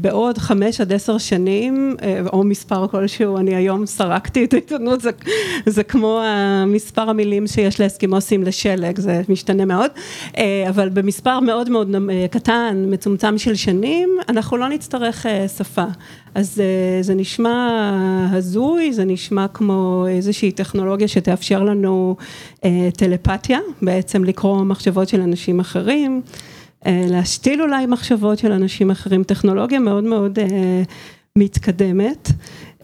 בעוד חמש עד עשר שנים, אה, או מספר כלשהו, אני היום סרקתי את העיתונות, זה, זה כמו מספר המילים שיש לאסקימוסים לשלג, זה משתנה מאוד, אה, אבל במספר מאוד מאוד קטן, מצומצם של שנים, אנחנו לא נצטרך אה, שפה. אז אה, זה נשמע הזוי, זה נשמע כמו איזושהי טכנולוגיה שתאפשר לנו אה, טלפתיה, בעצם לקרוא מחשבות של אנשים אחרים, להשתיל אולי מחשבות של אנשים אחרים, טכנולוגיה מאוד מאוד אה, מתקדמת,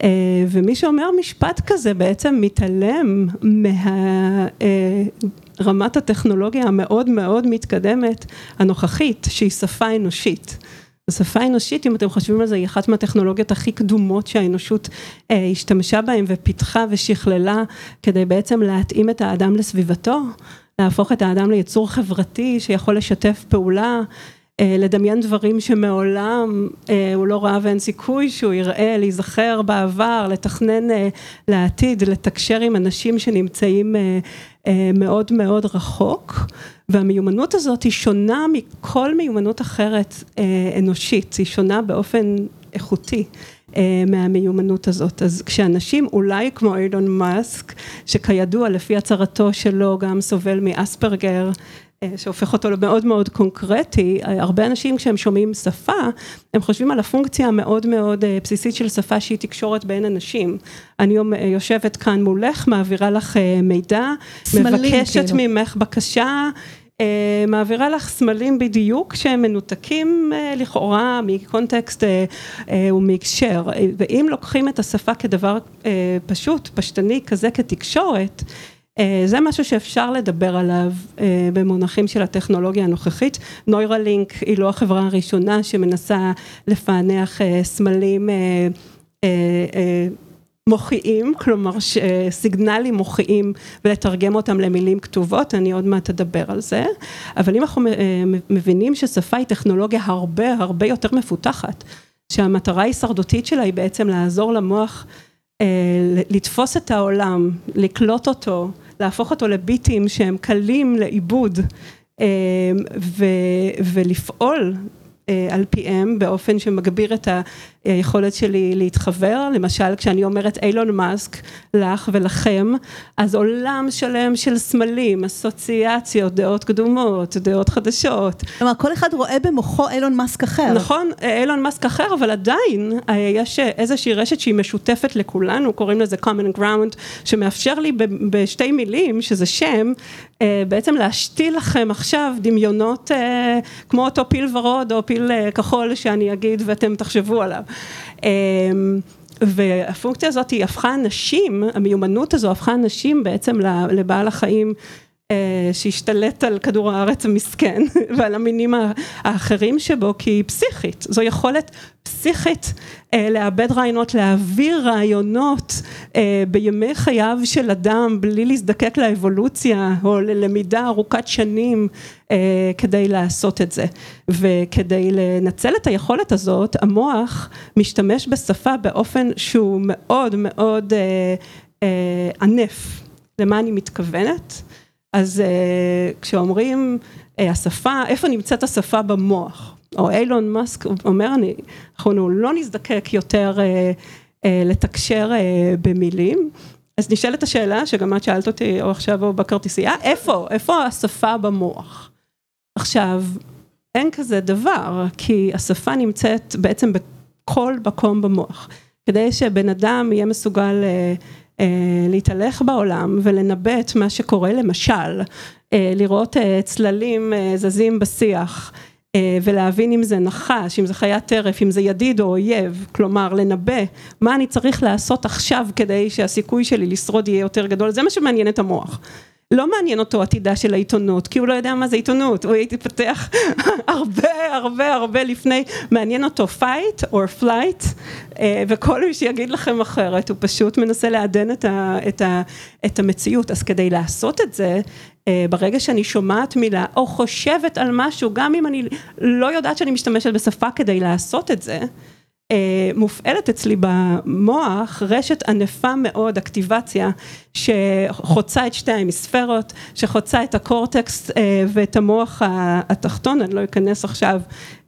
אה, ומי שאומר משפט כזה בעצם מתעלם מה, אה, רמת הטכנולוגיה המאוד מאוד מתקדמת, הנוכחית, שהיא שפה אנושית. השפה האנושית, אם אתם חושבים על זה, היא אחת מהטכנולוגיות הכי קדומות שהאנושות אה, השתמשה בהן ופיתחה ושכללה, כדי בעצם להתאים את האדם לסביבתו, להפוך את האדם ליצור חברתי שיכול לשתף פעולה, אה, לדמיין דברים שמעולם אה, הוא לא ראה ואין סיכוי שהוא יראה, להיזכר בעבר, לתכנן אה, לעתיד, לתקשר עם אנשים שנמצאים אה, אה, מאוד מאוד רחוק. והמיומנות הזאת היא שונה מכל מיומנות אחרת אה, אנושית, היא שונה באופן איכותי אה, מהמיומנות הזאת. אז כשאנשים אולי כמו אילון מאסק, שכידוע לפי הצהרתו שלו גם סובל מאספרגר, אה, שהופך אותו למאוד מאוד קונקרטי, אה, הרבה אנשים כשהם שומעים שפה, הם חושבים על הפונקציה המאוד מאוד אה, בסיסית של שפה שהיא תקשורת בין אנשים. אני יושבת כאן מולך, מעבירה לך אה, מידע, מבקשת כאילו. ממך בקשה, Uh, מעבירה לך סמלים בדיוק שהם מנותקים uh, לכאורה מקונטקסט uh, uh, ומהקשר. Uh, ואם לוקחים את השפה כדבר uh, פשוט, פשטני, כזה כתקשורת, uh, זה משהו שאפשר לדבר עליו uh, במונחים של הטכנולוגיה הנוכחית. נוירלינק היא לא החברה הראשונה שמנסה לפענח uh, סמלים uh, uh, uh, מוחיים, כלומר סיגנלים מוחיים ולתרגם אותם למילים כתובות, אני עוד מעט אדבר על זה, אבל אם אנחנו מבינים ששפה היא טכנולוגיה הרבה הרבה יותר מפותחת, שהמטרה ההישרדותית שלה היא בעצם לעזור למוח לתפוס את העולם, לקלוט אותו, להפוך אותו לביטים שהם קלים לעיבוד ולפעול על פיהם, באופן שמגביר את היכולת שלי להתחבר. למשל, כשאני אומרת אילון מאסק, לך ולכם, אז עולם שלם של סמלים, אסוציאציות, דעות קדומות, דעות חדשות. כלומר, כל אחד רואה במוחו אילון מאסק אחר. נכון, אילון מאסק אחר, אבל עדיין יש איזושהי רשת שהיא משותפת לכולנו, קוראים לזה common ground, שמאפשר לי בשתי מילים, שזה שם, בעצם להשתיל לכם עכשיו דמיונות כמו אותו פיל ורוד או פיל כחול שאני אגיד ואתם תחשבו עליו. והפונקציה הזאת היא הפכה אנשים, המיומנות הזו הפכה אנשים בעצם לבעל החיים שהשתלט על כדור הארץ המסכן ועל המינים האחרים שבו, כי היא פסיכית, זו יכולת פסיכית לאבד רעיונות, להעביר רעיונות בימי חייו של אדם בלי להזדקק לאבולוציה או ללמידה ארוכת שנים כדי לעשות את זה. וכדי לנצל את היכולת הזאת, המוח משתמש בשפה באופן שהוא מאוד מאוד ענף. למה אני מתכוונת? אז uh, כשאומרים uh, השפה, איפה נמצאת השפה במוח? או אילון מאסק אומר, אני, אנחנו לא נזדקק יותר uh, uh, לתקשר uh, במילים. אז נשאלת השאלה, שגם את שאלת אותי, או עכשיו או בכרטיסייה, איפה? איפה השפה במוח? עכשיו, אין כזה דבר, כי השפה נמצאת בעצם בכל מקום במוח. כדי שבן אדם יהיה מסוגל... Uh, להתהלך בעולם ולנבא את מה שקורה, למשל, לראות צללים זזים בשיח, ולהבין אם זה נחש, אם זה חיית טרף, אם זה ידיד או אויב, כלומר לנבא מה אני צריך לעשות עכשיו כדי שהסיכוי שלי לשרוד יהיה יותר גדול, זה מה שמעניין את המוח. לא מעניין אותו עתידה של העיתונות, כי הוא לא יודע מה זה עיתונות, הוא יתפתח הרבה הרבה הרבה לפני, מעניין אותו fight or flight, וכל מי שיגיד לכם אחרת, הוא פשוט מנסה לעדן את, ה, את, ה, את המציאות, אז כדי לעשות את זה, ברגע שאני שומעת מילה, או חושבת על משהו, גם אם אני לא יודעת שאני משתמשת בשפה כדי לעשות את זה, מופעלת אצלי במוח רשת ענפה מאוד, אקטיבציה שחוצה את שתי ההמיספרות, שחוצה את הקורטקס ואת המוח התחתון. אני לא אכנס עכשיו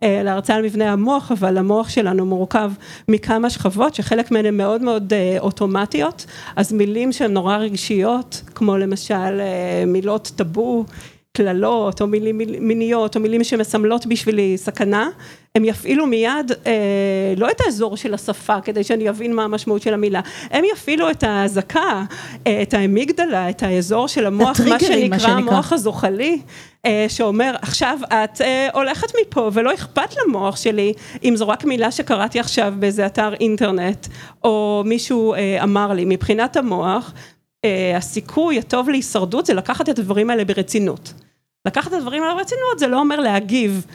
להרצאה על מבנה המוח, אבל המוח שלנו מורכב מכמה שכבות שחלק מהן הן מאוד מאוד אוטומטיות, אז מילים שהן נורא רגשיות, כמו למשל מילות טבו, כללות, או מילים מיניות, או מילים שמסמלות בשבילי סכנה, הם יפעילו מיד, אה, לא את האזור של השפה, כדי שאני אבין מה המשמעות של המילה, הם יפעילו את ההזקה, אה, את האמיגדלה, את האזור של המוח, מה שנקרא המוח הזוחלי, אה, שאומר, עכשיו את אה, הולכת מפה, ולא אכפת למוח שלי, אם זו רק מילה שקראתי עכשיו באיזה אתר אינטרנט, או מישהו אה, אמר לי, מבחינת המוח, הסיכוי הטוב להישרדות זה לקחת את הדברים האלה ברצינות. לקחת את הדברים האלה ברצינות זה לא אומר להגיב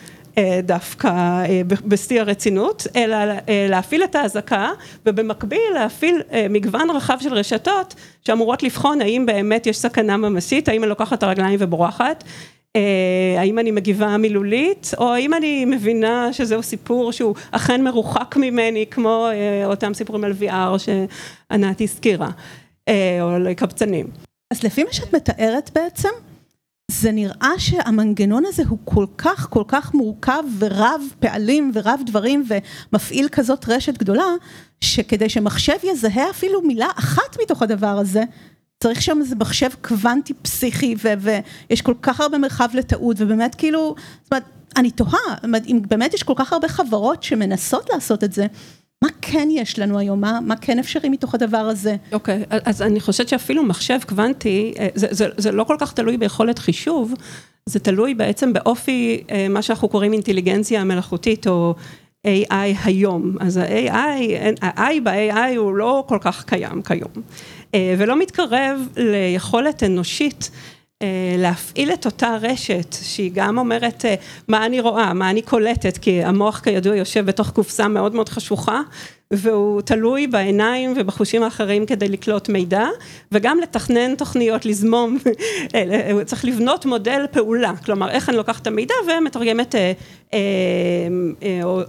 דווקא בשיא הרצינות, אלא להפעיל את ההזקה, ובמקביל להפעיל מגוון רחב של רשתות, שאמורות לבחון האם באמת יש סכנה ממשית, האם אני לוקחת את הרגליים ובורחת, האם אני מגיבה מילולית, או האם אני מבינה שזהו סיפור שהוא אכן מרוחק ממני, כמו אותם סיפורים על וי אר שענת הזכירה, או לקבצנים. אז לפי מה שאת מתארת בעצם, זה נראה שהמנגנון הזה הוא כל כך, כל כך מורכב ורב פעלים ורב דברים ומפעיל כזאת רשת גדולה, שכדי שמחשב יזהה אפילו מילה אחת מתוך הדבר הזה, צריך שם איזה מחשב קוונטי פסיכי, ויש כל כך הרבה מרחב לטעות, ובאמת כאילו, זאת אומרת, אני תוהה, אם באמת יש כל כך הרבה חברות שמנסות לעשות את זה, מה כן יש לנו היום? מה, מה כן אפשרי מתוך הדבר הזה? אוקיי, okay, אז אני חושבת שאפילו מחשב קוונטי, זה, זה, זה לא כל כך תלוי ביכולת חישוב, זה תלוי בעצם באופי, מה שאנחנו קוראים אינטליגנציה המלאכותית, או איי איי היום. אז ה-איי איי, ה-איי ב-איי איי הוא לא כל כך קיים כיום. ולא מתקרב ליכולת אנושית להפעיל את אותה רשת, שהיא גם אומרת מה אני רואה, מה אני קולטת, כי המוח כידוע יושב בתוך קופסה מאוד מאוד חשוכה, והוא תלוי בעיניים ובחושים האחרים כדי לקלוט מידע, וגם לתכנן תוכניות, לזמום, צריך לבנות מודל פעולה, כלומר איך אני לוקחת את המידע ומתרגמת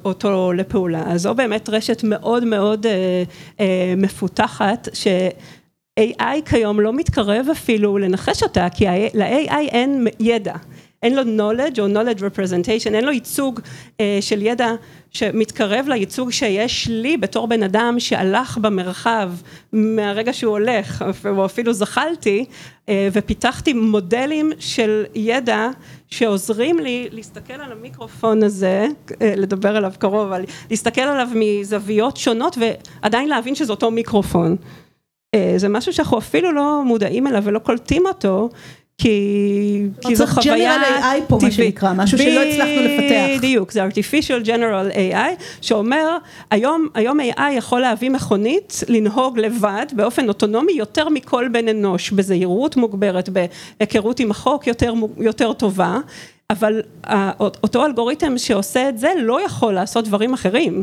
אותו לפעולה. אז זו באמת רשת מאוד מאוד מפותחת, ש... איי איי כיום לא מתקרב אפילו לנחש אותה, כי ל-איי איי אין ידע, אין לו knowledge או knowledge representation, אין לו ייצוג אה, של ידע שמתקרב לייצוג שיש לי בתור בן אדם שהלך במרחב מהרגע שהוא הולך, או אפילו זחלתי, אה, ופיתחתי מודלים של ידע שעוזרים לי להסתכל על המיקרופון הזה, אה, לדבר עליו קרוב, אבל להסתכל עליו מזוויות שונות ועדיין להבין שזה אותו מיקרופון. זה משהו שאנחנו אפילו לא מודעים אליו ולא קולטים אותו, כי זו חוויה טבעית. משהו שלא הצלחנו לפתח. בדיוק, זה artificial general איי איי, שאומר, היום איי איי יכול להביא מכונית, לנהוג לבד, באופן אוטונומי יותר מכל בן אנוש, בזהירות מוגברת, בהיכרות עם החוק יותר טובה, אבל אותו אלגוריתם שעושה את זה, לא יכול לעשות דברים אחרים.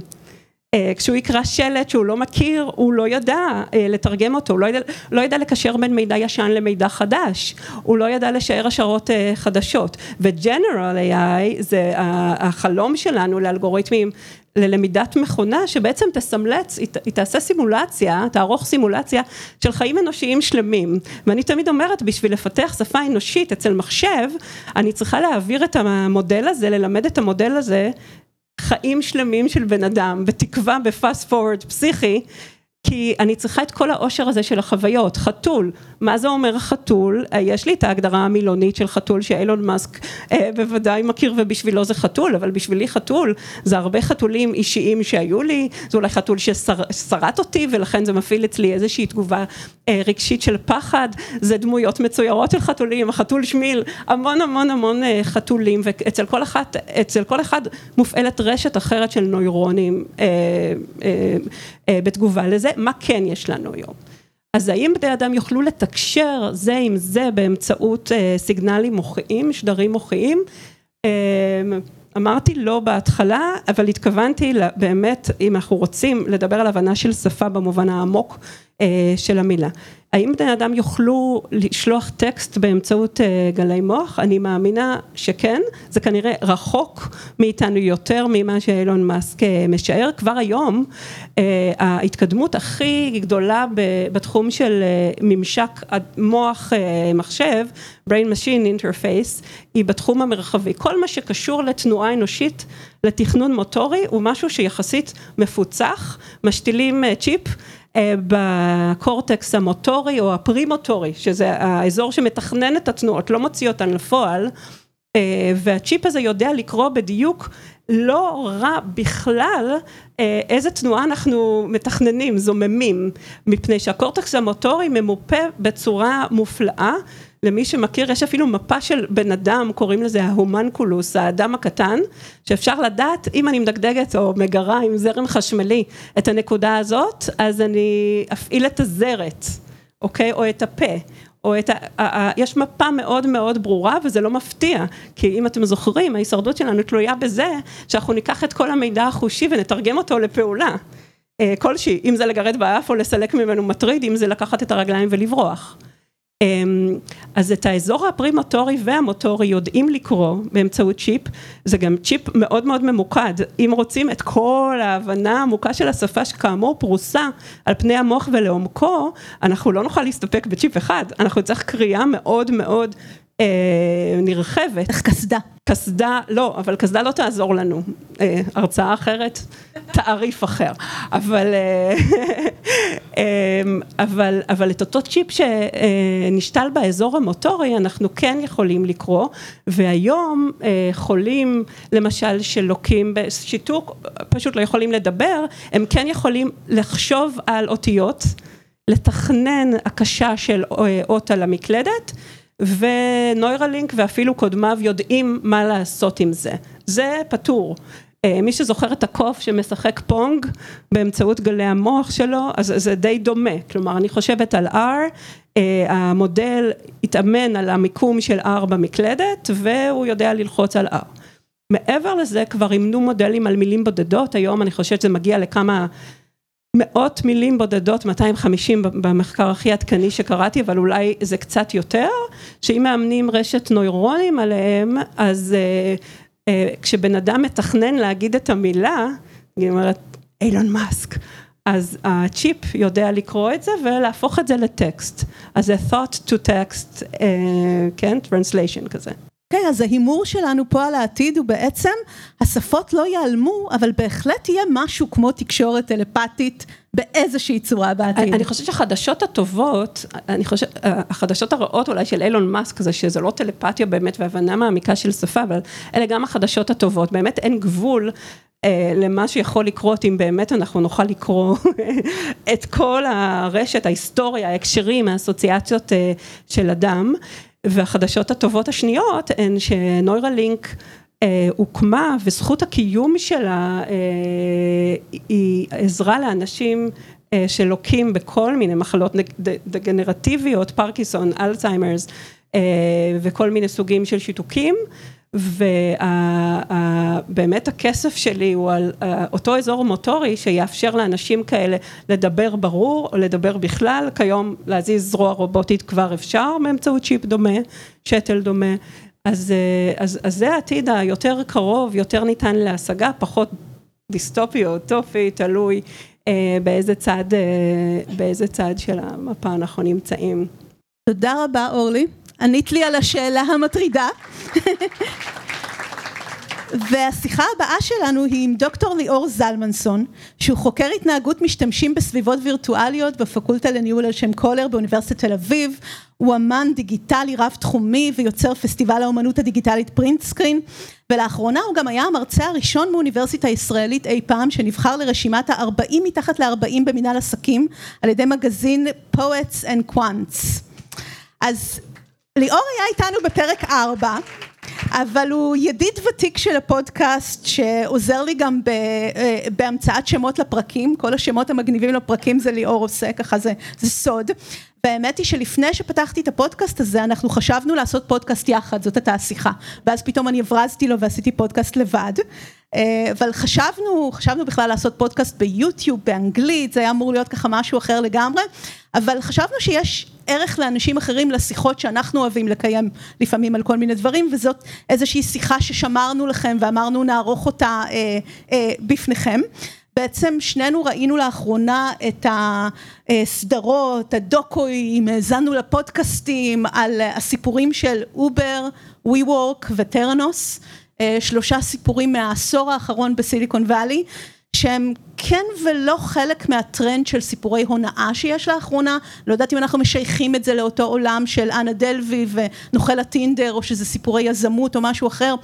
כשהוא יקרא שלט שהוא לא מכיר, הוא לא ידע לתרגם אותו, הוא לא ידע, לא ידע לקשר בין מידע ישן למידע חדש, הוא לא ידע לשער השערות חדשות, ו-General איי איי זה החלום שלנו לאלגוריתמים, ללמידת מכונה שבעצם תסמלץ, היא תעשה סימולציה, תערוך סימולציה של חיים אנושיים שלמים. ואני תמיד אומרת, בשביל לפתח שפה אנושית אצל מחשב, אני צריכה להעביר את המודל הזה, ללמד את המודל הזה, חיים שלמים של בן אדם, בתקווה בפאסט פורוורד פסיכי, כי אני צריכה את כל העושר הזה של החוויות. חתול, מה זה אומר חתול? יש לי את ההגדרה המילונית של חתול, שאילון מאסק אה, בוודאי מכיר, ובשבילו זה חתול, אבל בשבילי חתול, זה הרבה חתולים אישיים שהיו לי, זה אולי חתול ששרט אותי, ולכן זה מפעיל אצלי איזושהי תגובה אה, רגשית של פחד, זה דמויות מצוירות של חתולים, החתול שמיל, המון המון המון אה, חתולים, ואצל כל אחד, אצל כל אחד מופעלת רשת אחרת של נוירונים, אה, אה, אה, בתגובה לזה. מה כן יש לנו היום? אז האם בני אדם יוכלו לתקשר זה עם זה באמצעות אה, סיגנלים מוחיים, שדרים מוחיים? אה, אמרתי לא בהתחלה, אבל התכוונתי לה, באמת, אם אנחנו רוצים לדבר על הבנה של שפה במובן העמוק אה, של המילה. האם בני אדם יוכלו לשלוח טקסט באמצעות אה, גלי מוח? אני מאמינה שכן, זה כנראה רחוק מאיתנו יותר ממה שאילון מאסק אה, משער. כבר היום אה, ההתקדמות הכי גדולה ב, בתחום של אה, ממשק מוח אה, מחשב, brain machine interface, היא בתחום המרחבי. כל מה שקשור לתנועה אנושית, לתכנון מוטורי, הוא משהו שיחסית מפוצח, משתילים אה, צ'יפ, בקורטקס המוטורי או הפרימוטורי, שזה האזור שמתכנן את התנועות, לא מוציא אותן לפועל, והצ'יפ הזה יודע לקרוא בדיוק לא רע בכלל איזה תנועה אנחנו מתכננים, זוממים, מפני שהקורטקס המוטורי ממופה בצורה מופלאה. למי שמכיר, יש אפילו מפה של בן אדם, קוראים לזה ההומנקולוס, האדם הקטן, שאפשר לדעת, אם אני מדגדגת או מגרה עם זרם חשמלי את הנקודה הזאת, אז אני אפעיל את הזרת, אוקיי? או את הפה, או את ה... ה... ה... יש מפה מאוד מאוד ברורה, וזה לא מפתיע, כי אם אתם זוכרים, ההישרדות שלנו תלויה בזה, שאנחנו ניקח את כל המידע החושי, ונתרגם אותו לפעולה, אה, כלשהי, אם זה לגרד באף, או לסלק ממנו מטריד, אם זה לקחת את הרגליים ולברוח. אז את האזור הפרימוטורי והמוטורי יודעים לקרוא באמצעות צ'יפ, זה גם צ'יפ מאוד מאוד ממוקד, אם רוצים את כל ההבנה העמוקה של השפה שכאמור פרוסה על פני המוח ולעומקו, אנחנו לא נוכל להסתפק בצ'יפ אחד, אנחנו צריך קריאה מאוד מאוד אה, נרחבת. איך כסדה? כסדה, לא, אבל כסדה לא תעזור לנו, אה, הרצאה אחרת, תעריף אחר, אבל... אה, אבל, אבל את אותו צ'יפ שנשתל באזור המוטורי, אנחנו כן יכולים לקרוא, והיום חולים, למשל, שלוקים בשיתוק, פשוט לא יכולים לדבר, הם כן יכולים לחשוב על אותיות, לתכנן הקשה של אות על המקלדת, ונוירלינק ואפילו קודמיו יודעים מה לעשות עם זה. זה פתור. מי שזוכר את הקוף שמשחק פונג באמצעות גלי המוח שלו, אז זה די דומה. כלומר, אני חושבת על R, המודל התאמן על המיקום של R במקלדת, והוא יודע ללחוץ על R. מעבר לזה, כבר ימנו מודלים על מילים בודדות. היום אני חושבת שזה מגיע לכמה מאות מילים בודדות, מאתיים וחמישים במחקר הכי עדכני שקראתי, אבל אולי זה קצת יותר, שאם מאמנים רשת נוירונים עליהם, אז... כשבן אדם מתכנן להגיד את המילה, אני אומרת, אילון מאסק, אז הצ'יפ יודע לקרוא את זה ולהפוך את זה לטקסט. אז זה thought to text, uh, כן, translation כזה. כן, okay, אז ההימור שלנו פה על העתיד הוא בעצם, השפות לא ייעלמו, אבל בהחלט יהיה משהו כמו תקשורת טלפתית, באיזושהי צורה בעתיד. אני, אני חושבת שהחדשות הטובות, אני חושבת, החדשות הרעות אולי של אילון מאסק, זה שזה לא טלפתיה באמת, והבנה מעמיקה של שפה, אבל אלה גם החדשות הטובות, באמת אין גבול אה, למה שיכול לקרות, אם באמת אנחנו נוכל לקרוא את כל הרשת, ההיסטוריה, ההקשרים, האסוציאציות אה, של אדם, והחדשות הטובות השניות, הן שנוירלינק, הוקמה, וזכות הקיום שלה היא עזרה לאנשים שלוקים בכל מיני מחלות דגנרטיביות, פרקינסון, אלצהיימרס, וכל מיני סוגים של שיתוקים, ובאמת הכסף שלי הוא על אותו אזור מוטורי שיאפשר לאנשים כאלה לדבר ברור או לדבר בכלל, כיום להזיז זרוע רובוטית כבר אפשר באמצעות צ'יפ דומה, שטל דומה, אז, אז, אז זה העתיד היותר קרוב, יותר ניתן להשגה, פחות דיסטופי או אוטופי, תלוי אה, באיזה צד, אה, באיזה צד של המפה אנחנו נמצאים. תודה רבה אורלי, ענית לי על השאלה המטרידה. והשיחה הבאה שלנו היא עם דוקטור ליאור זלמנסון, שהוא חוקר התנהגות משתמשים בסביבות וירטואליות בפקולטה לניהול על שם קולר באוניברסיטת תל אביב. הוא אמן דיגיטלי רב תחומי ויוצר פסטיבל האומנות הדיגיטלית פרינט סקרין, ולאחרונה הוא גם היה המרצה הראשון מאוניברסיטה הישראלית אי פעם שנבחר לרשימת ה-ארבעים מתחת ל-ארבעים במנהל עסקים על ידי מגזין Poets and Quants. אז ליאור היה איתנו בפרק ארבע, אבל הוא ידיד ותיק של הפודקאסט שעוזר לי גם ב, בהמצאת שמות לפרקים, כל השמות המגניבים לפרקים זה ליאור עושה, ככה זה, זה סוד. באמת היא שלפני שפתחתי את הפודקאסט הזה, אנחנו חשבנו לעשות פודקאסט יחד, זאת הייתה השיחה, ואז פתאום אני הברזתי לו ועשיתי פודקאסט לבד, אבל חשבנו, חשבנו בכלל לעשות פודקאסט ביוטיוב, באנגלית, זה היה אמור להיות ככה משהו אחר לגמרי, אבל חשבנו שיש ערך לאנשים אחרים לשיחות שאנחנו אוהבים לקיים לפעמים על כל מיני דברים, וזאת איזושהי שיחה ששמרנו לכם ואמרנו נערוך אותה אה, אה, בפניכם. בעצם שנינו ראינו לאחרונה את הסדרות, הדוקויים, האזנו לפודקאסטים על הסיפורים של אובר, ווי וורק וטרנוס, שלושה סיפורים מהעשור האחרון בסיליקון ואלי, שהם כן ולא חלק מהטרנד של סיפורי הונאה שיש לאחרונה, לא יודעת אם אנחנו משייכים את זה לאותו עולם של אנה דלווי ונוכל הטינדר, או שזה סיפורי יזמות או משהו אחר,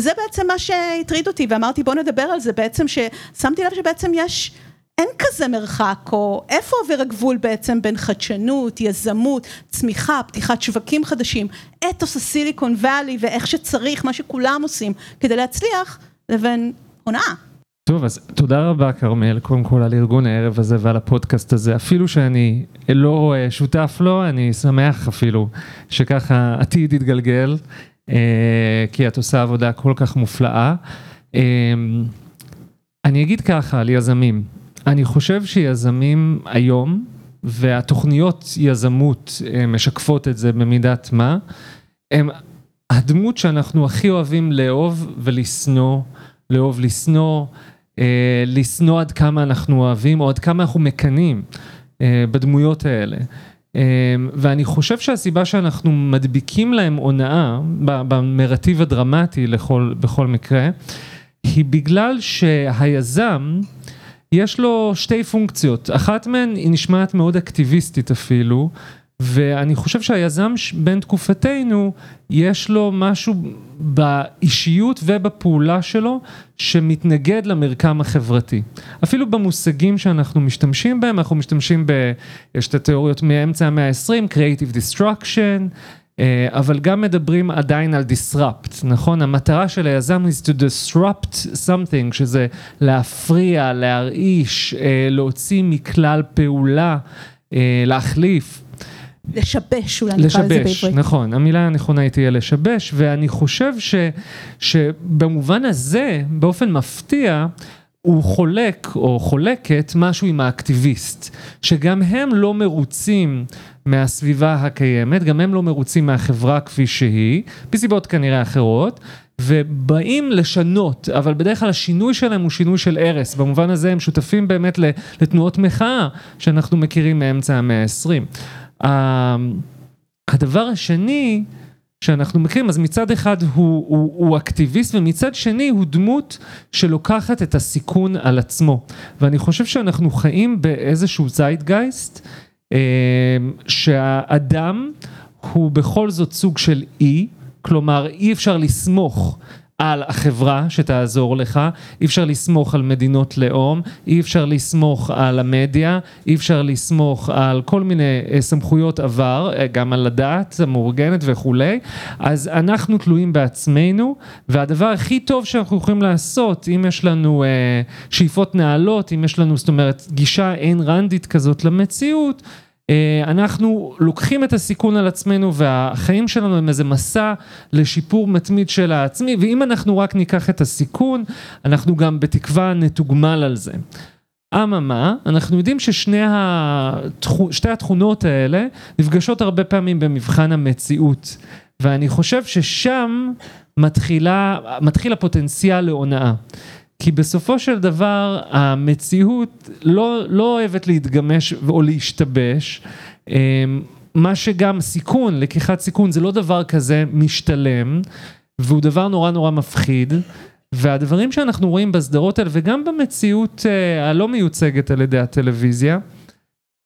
וזה בעצם מה שהטריד אותי, ואמרתי בוא נדבר על זה בעצם, ששמתי לב שבעצם יש, אין כזה מרחק, או איפה עובר הגבול בעצם בין חדשנות, יזמות, צמיחה, פתיחת שווקים חדשים, אתוס הסיליקון ואלי, ואיך שצריך, מה שכולם עושים כדי להצליח, לבין הונאה. טוב, אז תודה רבה כרמל, קודם כל על ארגון הערב הזה ועל הפודקאסט הזה, אפילו שאני לא שותף לו, אני שמח אפילו שככה עתיד יתגלגל, כי את עושה עבודה כל כך מופלאה. אני אגיד ככה על יזמים, אני חושב שיזמים היום, והתוכניות יזמות משקפות את זה במידת מה, הם הדמות שאנחנו הכי אוהבים לאהוב ולשנוא, לאהוב לשנוא, לשנוא עד כמה אנחנו אוהבים, או עד כמה אנחנו מקנים בדמויות האלה. ואני חושב שהסיבה שאנחנו מדביקים להם הונאה, במרטיב הדרמטי לכל, בכל מקרה, היא בגלל שהיזם, יש לו שתי פונקציות. אחת מהן היא נשמעת מאוד אקטיביסטית אפילו, ואני חושב שהיזם בין תקופתנו, יש לו משהו באישיות ובפעולה שלו, שמתנגד למרקם החברתי. אפילו במושגים שאנחנו משתמשים בהם, אנחנו משתמשים ב... יש את התיאוריות מאמצע המאה ה-עשרים, creative destruction, אבל גם מדברים עדיין על disrupt, נכון? המטרה של היזם is to disrupt something, שזה להפריע, להרעיש, להוציא מכלל פעולה, להחליף, לשבש, אולי נקרא לזה בעברית. נכון, המילה הנכונה היא תהיה לשבש, ואני חושב ש, שבמובן הזה, באופן מפתיע, הוא חולק או חולקת משהו עם האקטיביסט, שגם הם לא מרוצים מהסביבה הקיימת, גם הם לא מרוצים מהחברה כפי שהיא, בסיבות כנראה אחרות, ובאים לשנות, אבל בדרך כלל השינוי שלהם הוא שינוי של ערס, במובן הזה הם שותפים באמת לתנועות מחאה, שאנחנו מכירים מאמצע המאה העשרים. הדבר השני שאנחנו מכירים, אז מצד אחד הוא, הוא, הוא אקטיביסט, ומצד שני הוא דמות שלוקחת את הסיכון על עצמו. ואני חושב שאנחנו חיים באיזשהו זייטגייסט, שהאדם הוא בכל זאת סוג של אי, כלומר אי אפשר לסמוך על החברה שתעזור לך, אי אפשר לסמוך על מדינות לאום, אי אפשר לסמוך על המדיה, אי אפשר לסמוך על כל מיני סמכויות עבר, גם על הדת המאורגנת וכו'. אז אנחנו תלויים בעצמנו, והדבר הכי טוב שאנחנו יכולים לעשות, אם יש לנו אה, שאיפות נעלות, אם יש לנו, זאת אומרת, גישה אין רנדית כזאת למציאות, אנחנו לוקחים את הסיכון על עצמנו, והחיים שלנו הם איזה מסע לשיפור מתמיד של העצמי, ואם אנחנו רק ניקח את הסיכון, אנחנו גם בתקווה נתוגמל על זה. אממה, אנחנו יודעים ששני התכונות האלה נפגשות הרבה פעמים במבחן המציאות, ואני חושב ששם מתחילה, מתחיל הפוטנציאל להונאה. כי בסופו של דבר המציאות לא, לא אוהבת להתגמש או להשתבש, מה שגם סיכון, לקיחת סיכון, זה לא דבר כזה משתלם, והוא דבר נורא נורא מפחיד, והדברים שאנחנו רואים בסדרות האלה, וגם במציאות הלא מיוצגת על ידי הטלוויזיה,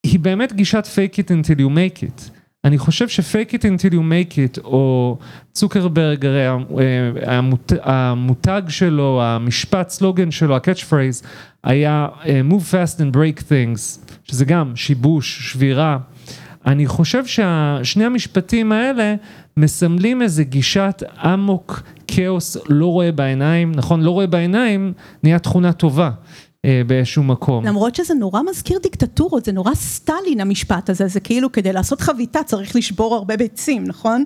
היא באמת גישת fake it until you make it. אני חושב ש-fake it until you make it, או צוקרברג, הרי המות, המותג שלו, המשפט, סלוגן שלו, הקאץ' פרייז, היה move fast and break things, שזה גם שיבוש, שבירה. אני חושב ששני המשפטים האלה מסמלים איזה גישת עמוק, כאוס, לא רואה בעיניים, נכון? לא רואה בעיניים, נהיה תכונה טובה. באיזשהו מקום. למרות שזה נורא מזכיר דיקטטורות, זה נורא סטלין המשפט הזה, זה כאילו כדי לעשות חביתה צריך לשבור הרבה ביצים, נכון?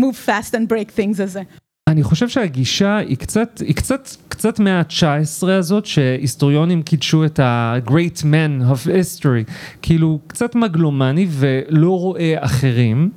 Move fast and break things הזה. אני חושב שהגישה היא קצת, היא קצת, קצת מאה ה-תשע עשרה הזאת, שהיסטוריונים קידשו את ה-Great Man of History, כאילו קצת מגלומני ולא רואה אחרים,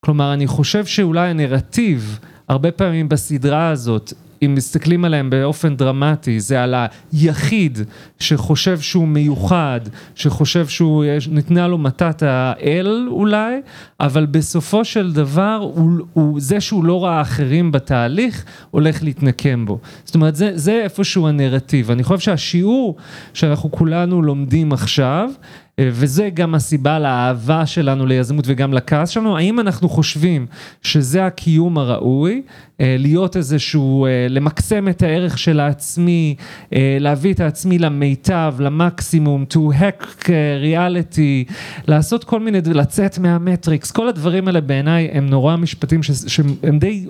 כלומר אני חושב שאולי הנרטיב, הרבה פעמים בסדרה הזאת, אם מסתכלים עליהם באופן דרמטי, זה על היחיד שחושב שהוא מיוחד, שחושב שהוא ניתנה לו מתת האל אולי, אבל בסופו של דבר, הוא, הוא, זה שהוא לא ראה אחרים בתהליך, הולך להתנקם בו. זאת אומרת, זה, זה איפשהו הנרטיב. אני חושב שהשיעור שאנחנו כולנו לומדים עכשיו, וזה גם הסיבה לאהבה שלנו ליזמות וגם לכעס שלנו. האם אנחנו חושבים שזה הקיום הראוי, להיות איזשהו, למקסם את הערך של העצמי, להביא את העצמי למיטב, למקסימום, to hack reality, לעשות כל מיני, לצאת מהמטריקס, כל הדברים האלה בעיניי הם נורא משפטים ש, שהם די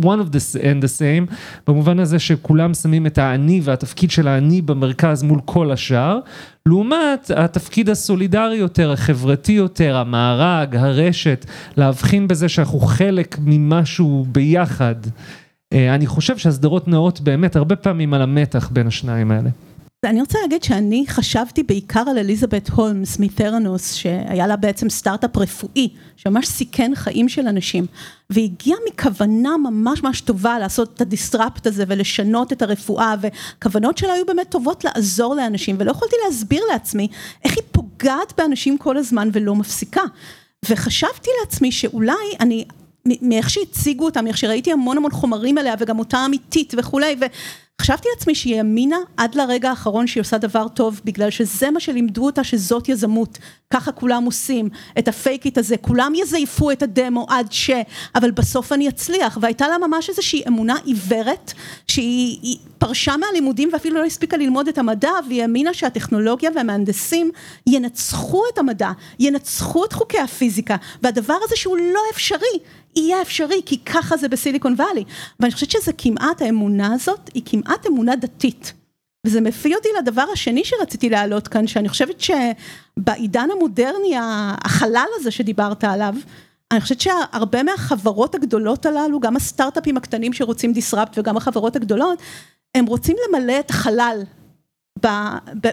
one of the, and the same, במובן הזה שכולם שמים את העני והתפקיד של העני במרכז מול כל השאר, לעומת התפקיד הסולידרי יותר, החברתי יותר, המארג, הרשת, להבחין בזה שאנחנו חלק ממשהו ביחד. אני חושב שהסדרות נעות באמת הרבה פעמים על המתח בין השניים האלה. אני רוצה להגיד שאני חשבתי בעיקר על אליזבת הולמס מטרנוס, שהיה לה בעצם סטארט-אפ רפואי, שממש סיכן חיים של אנשים, והגיעה מכוונה ממש ממש טובה לעשות את הדיסטראפט הזה, ולשנות את הרפואה, וכוונות שלה היו באמת טובות לעזור לאנשים, ולא יכולתי להסביר לעצמי איך היא פוגעת באנשים כל הזמן ולא מפסיקה, וחשבתי לעצמי שאולי אני... מאיך שהציגו אותה, מאיך שראיתי המון המון חומרים עליה, וגם אותה אמיתית וכולי, וחשבתי לעצמי שהיא אמינה עד לרגע האחרון שהיא עושה דבר טוב, בגלל שזה מה שלימדו אותה, שזאת יזמות, ככה כולם עושים, את הפייקית הזה, כולם יזייפו את הדמו עד ש, אבל בסוף אני אצליח, והייתה לה ממש איזושהי אמונה עיוורת, שהיא פרשה מהלימודים, ואפילו לא הספיקה ללמוד את המדע, והיא האמינה שהטכנולוגיה והמהנדסים ינצחו את המדע, ינצחו את חוקי הפיזיקה, והדבר הזה שהוא לא אפשרי, יהיה אפשרי, כי ככה זה בסיליקון ואלי. ואני חושבת שזה כמעט, האמונה הזאת היא כמעט אמונה דתית. וזה מפיא אותי לדבר השני שרציתי להעלות כאן, שאני חושבת שבעידן המודרני, החלל הזה שדיברת עליו, אני חושבת שהרבה מהחברות הגדולות הללו, גם הסטארט-אפים הקטנים שרוצים דיסרפט, וגם החברות הגדולות, הם רוצים למלא את החלל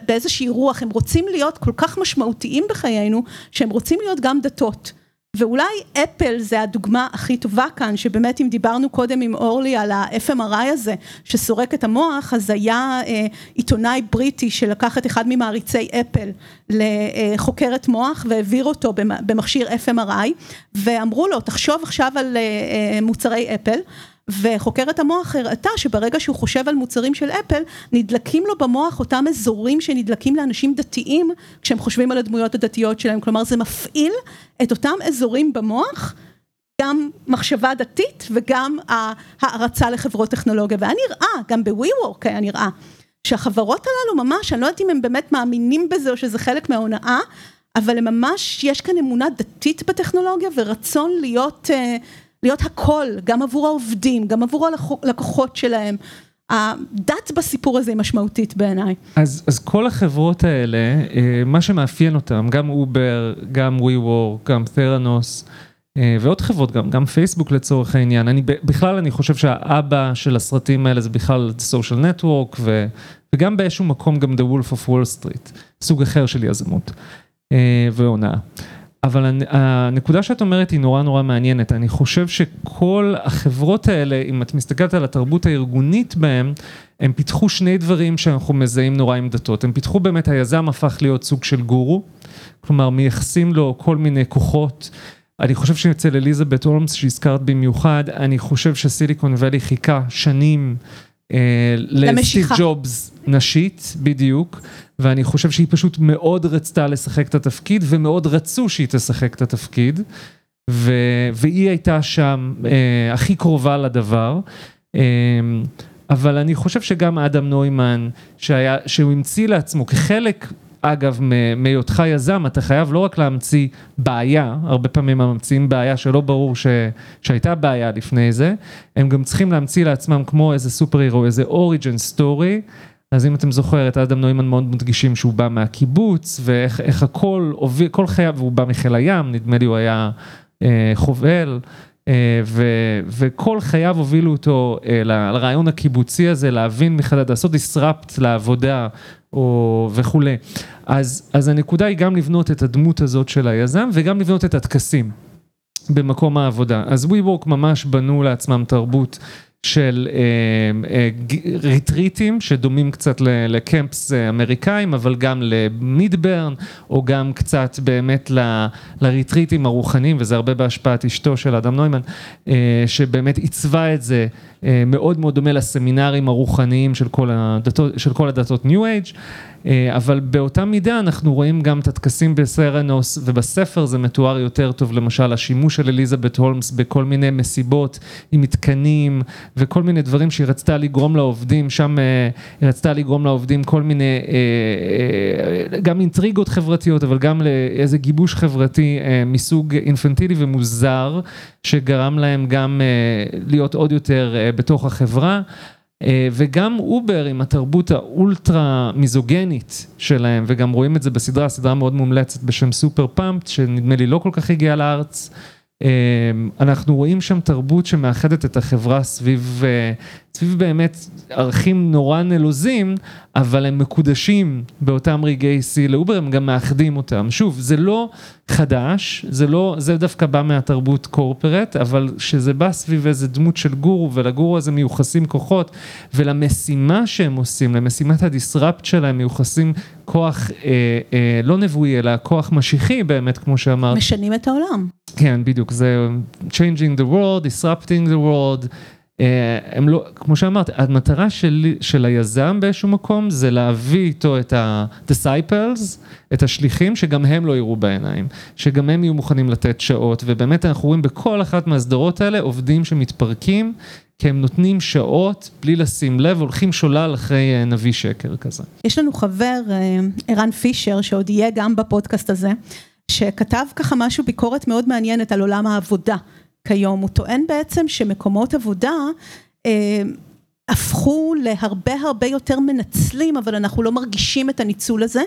באיזושהי רוח, הם רוצים להיות כל כך משמעותיים בחיינו, שהם רוצים להיות גם דתות. ואולי אפל זה הדוגמה הכי טובה כאן, שבאמת אם דיברנו קודם עם אורלי על ה-אף אם אר איי הזה, שסורק את המוח, אז היה אה, עיתונאי בריטי שלקח את אחד ממעריצי אפל לחוקרת מוח, והעביר אותו במכשיר אף אם אר איי, ואמרו לו, תחשוב עכשיו על אה, מוצרי אפל, וחוקרת המוח הראתה שברגע שהוא חושב על מוצרים של אפל, נדלקים לו במוח אותם אזורים שנדלקים לאנשים דתיים, כשהם חושבים על הדמויות הדתיות שלהם, כלומר זה מפעיל את אותם אזורים במוח, גם מחשבה דתית וגם הערצה לחברות טכנולוגיה, והיה נראה, גם ב-WeWork היה נראה, שהחברות הללו ממש, אני לא יודעת אם הם באמת מאמינים בזה או שזה חלק מההונאה, אבל ממש יש כאן אמונה דתית בטכנולוגיה ורצון להיות... להיות הכל, גם עבור העובדים, גם עבור הלקוחות שלהם. הדת בסיפור הזה היא משמעותית בעיניי. אז, אז כל החברות האלה, מה שמאפיין אותם, גם אובר, גם WeWork, גם Theranos, ועוד חברות, גם, גם פייסבוק לצורך העניין. אני, בכלל אני חושב שהאבא של הסרטים האלה זה בכלל social network, ו, וגם באיזשהו מקום גם The Wolf of Wall Street, סוג אחר של יזמות, והונאה. אבל הנקודה שאת אומרת היא נורא נורא מעניינת. אני חושב שכל החברות האלה, אם את מסתכלת על התרבות הארגונית בהם, הם פיתחו שני דברים שאנחנו מזהים נורא עם דתות. הם פיתחו באמת, היזם הפך להיות סוג של גורו, כלומר מייחסים לו כל מיני כוחות. אני חושב שאצל אליזבת הולמס שהזכרת במיוחד, אני חושב שסיליקון ואלי חיכה שנים לסטיב ג'ובס נשית בדיוק, ואני חושב שהיא פשוט מאוד רצתה לשחק את התפקיד, ומאוד רצו שהיא תשחק את התפקיד, ו- והיא הייתה שם אה, הכי קרובה לדבר, אה, אבל אני חושב שגם אדם נוימן, שהיה, שהוא המציא לעצמו כחלק, אגב, מהיותך יזם, אתה חייב לא רק להמציא בעיה, הרבה פעמים הם ממציאים בעיה שלא ברור ש... שהייתה בעיה לפני זה, הם גם צריכים להמציא לעצמם כמו איזה סופר הירו, איזה אוריג'ן סטורי, אז אם אתם זוכרת, אדם נוימן מאוד מדגישים שהוא בא מהקיבוץ, ואיך הכל, כל חייו, והוא בא מחיל הים, נדמה לי הוא היה אה, חובל, אה, ו... וכל חייו הובילו אותו אה, לרעיון הקיבוצי הזה, להבין מחדד, לעשות disrupt לעבודה, או וכולי. אז, אז הנקודה היא גם לבנות את הדמות הזאת של היזם, וגם לבנות את הטקסים במקום העבודה. אז WeWork ממש בנו לעצמם תרבות של אה, אה, ריטריטים, שדומים קצת לקמפס אמריקאים, אבל גם למידברן, או גם קצת באמת ל, לריטריטים הרוחניים, וזה הרבה בהשפעת אשתו של אדם נוימן, אה, שבאמת עיצבה את זה, מאוד מאוד דומה לסמינרים הרוחניים של כל הדתות, של כל הדתות ניו אייג', אבל באותה מידה אנחנו רואים גם את הטקסים בסרנוס, ובספר זה מתואר יותר טוב, למשל השימוש של אליזבת הולמס בכל מיני מסיבות עם מתקנים וכל מיני דברים שהיא רצתה לגרום לעובדים, שם היא רצתה לגרום לעובדים כל מיני, גם אינטריגות חברתיות, אבל גם לאיזה גיבוש חברתי מסוג אינפנטילי ומוזר, שגרם להם גם להיות עוד יותר בתוך החברה, וגם אובר עם התרבות האולטרה מיזוגנית שלהם, וגם רואים את זה בסדרה, סדרה מאוד מומלצת בשם סופר פאמפט, שנדמה לי לא כל כך הגיעה לארץ. אנחנו רואים שם תרבות שמאחדת את החברה סביב, סביב באמת ערכים נורא נלוזים, אבל הם מקודשים באותם רגעי סי לאובר, הם גם מאחדים אותם. שוב, זה לא חדש, זה לא, זה דווקא בא מהתרבות קורפרט, אבל שזה בא סביב איזה דמות של גורו, ולגורו הזה מיוחסים כוחות, ולמשימה שהם עושים, למשימת הדיסרפט שלהם מיוחסים כוח אה, אה, לא נבואי, אלא כוח משיחי באמת, כמו שאמרת. משנים את העולם. כן, בדיוק, זה changing the world, disrupting the world, הם לא, כמו שאמרת, המטרה של, של היזם באיזשהו מקום זה להביא איתו את ה-disciples, את השליחים, שגם הם לא יראו בעיניים, שגם הם יהיו מוכנים לתת שעות, ובאמת אנחנו רואים בכל אחת מהסדרות האלה עובדים שמתפרקים, כי הם נותנים שעות בלי לשים לב, הולכים שולל אחרי נביא שקר כזה. יש לנו חבר, ערן פישר, שעוד יהיה גם בפודקאסט הזה, שכתב ככה משהו, ביקורת מאוד מעניינת על עולם העבודה כיום. הוא טוען בעצם שמקומות עבודה אה, הפכו להרבה הרבה יותר מנצלים, אבל אנחנו לא מרגישים את הניצול הזה,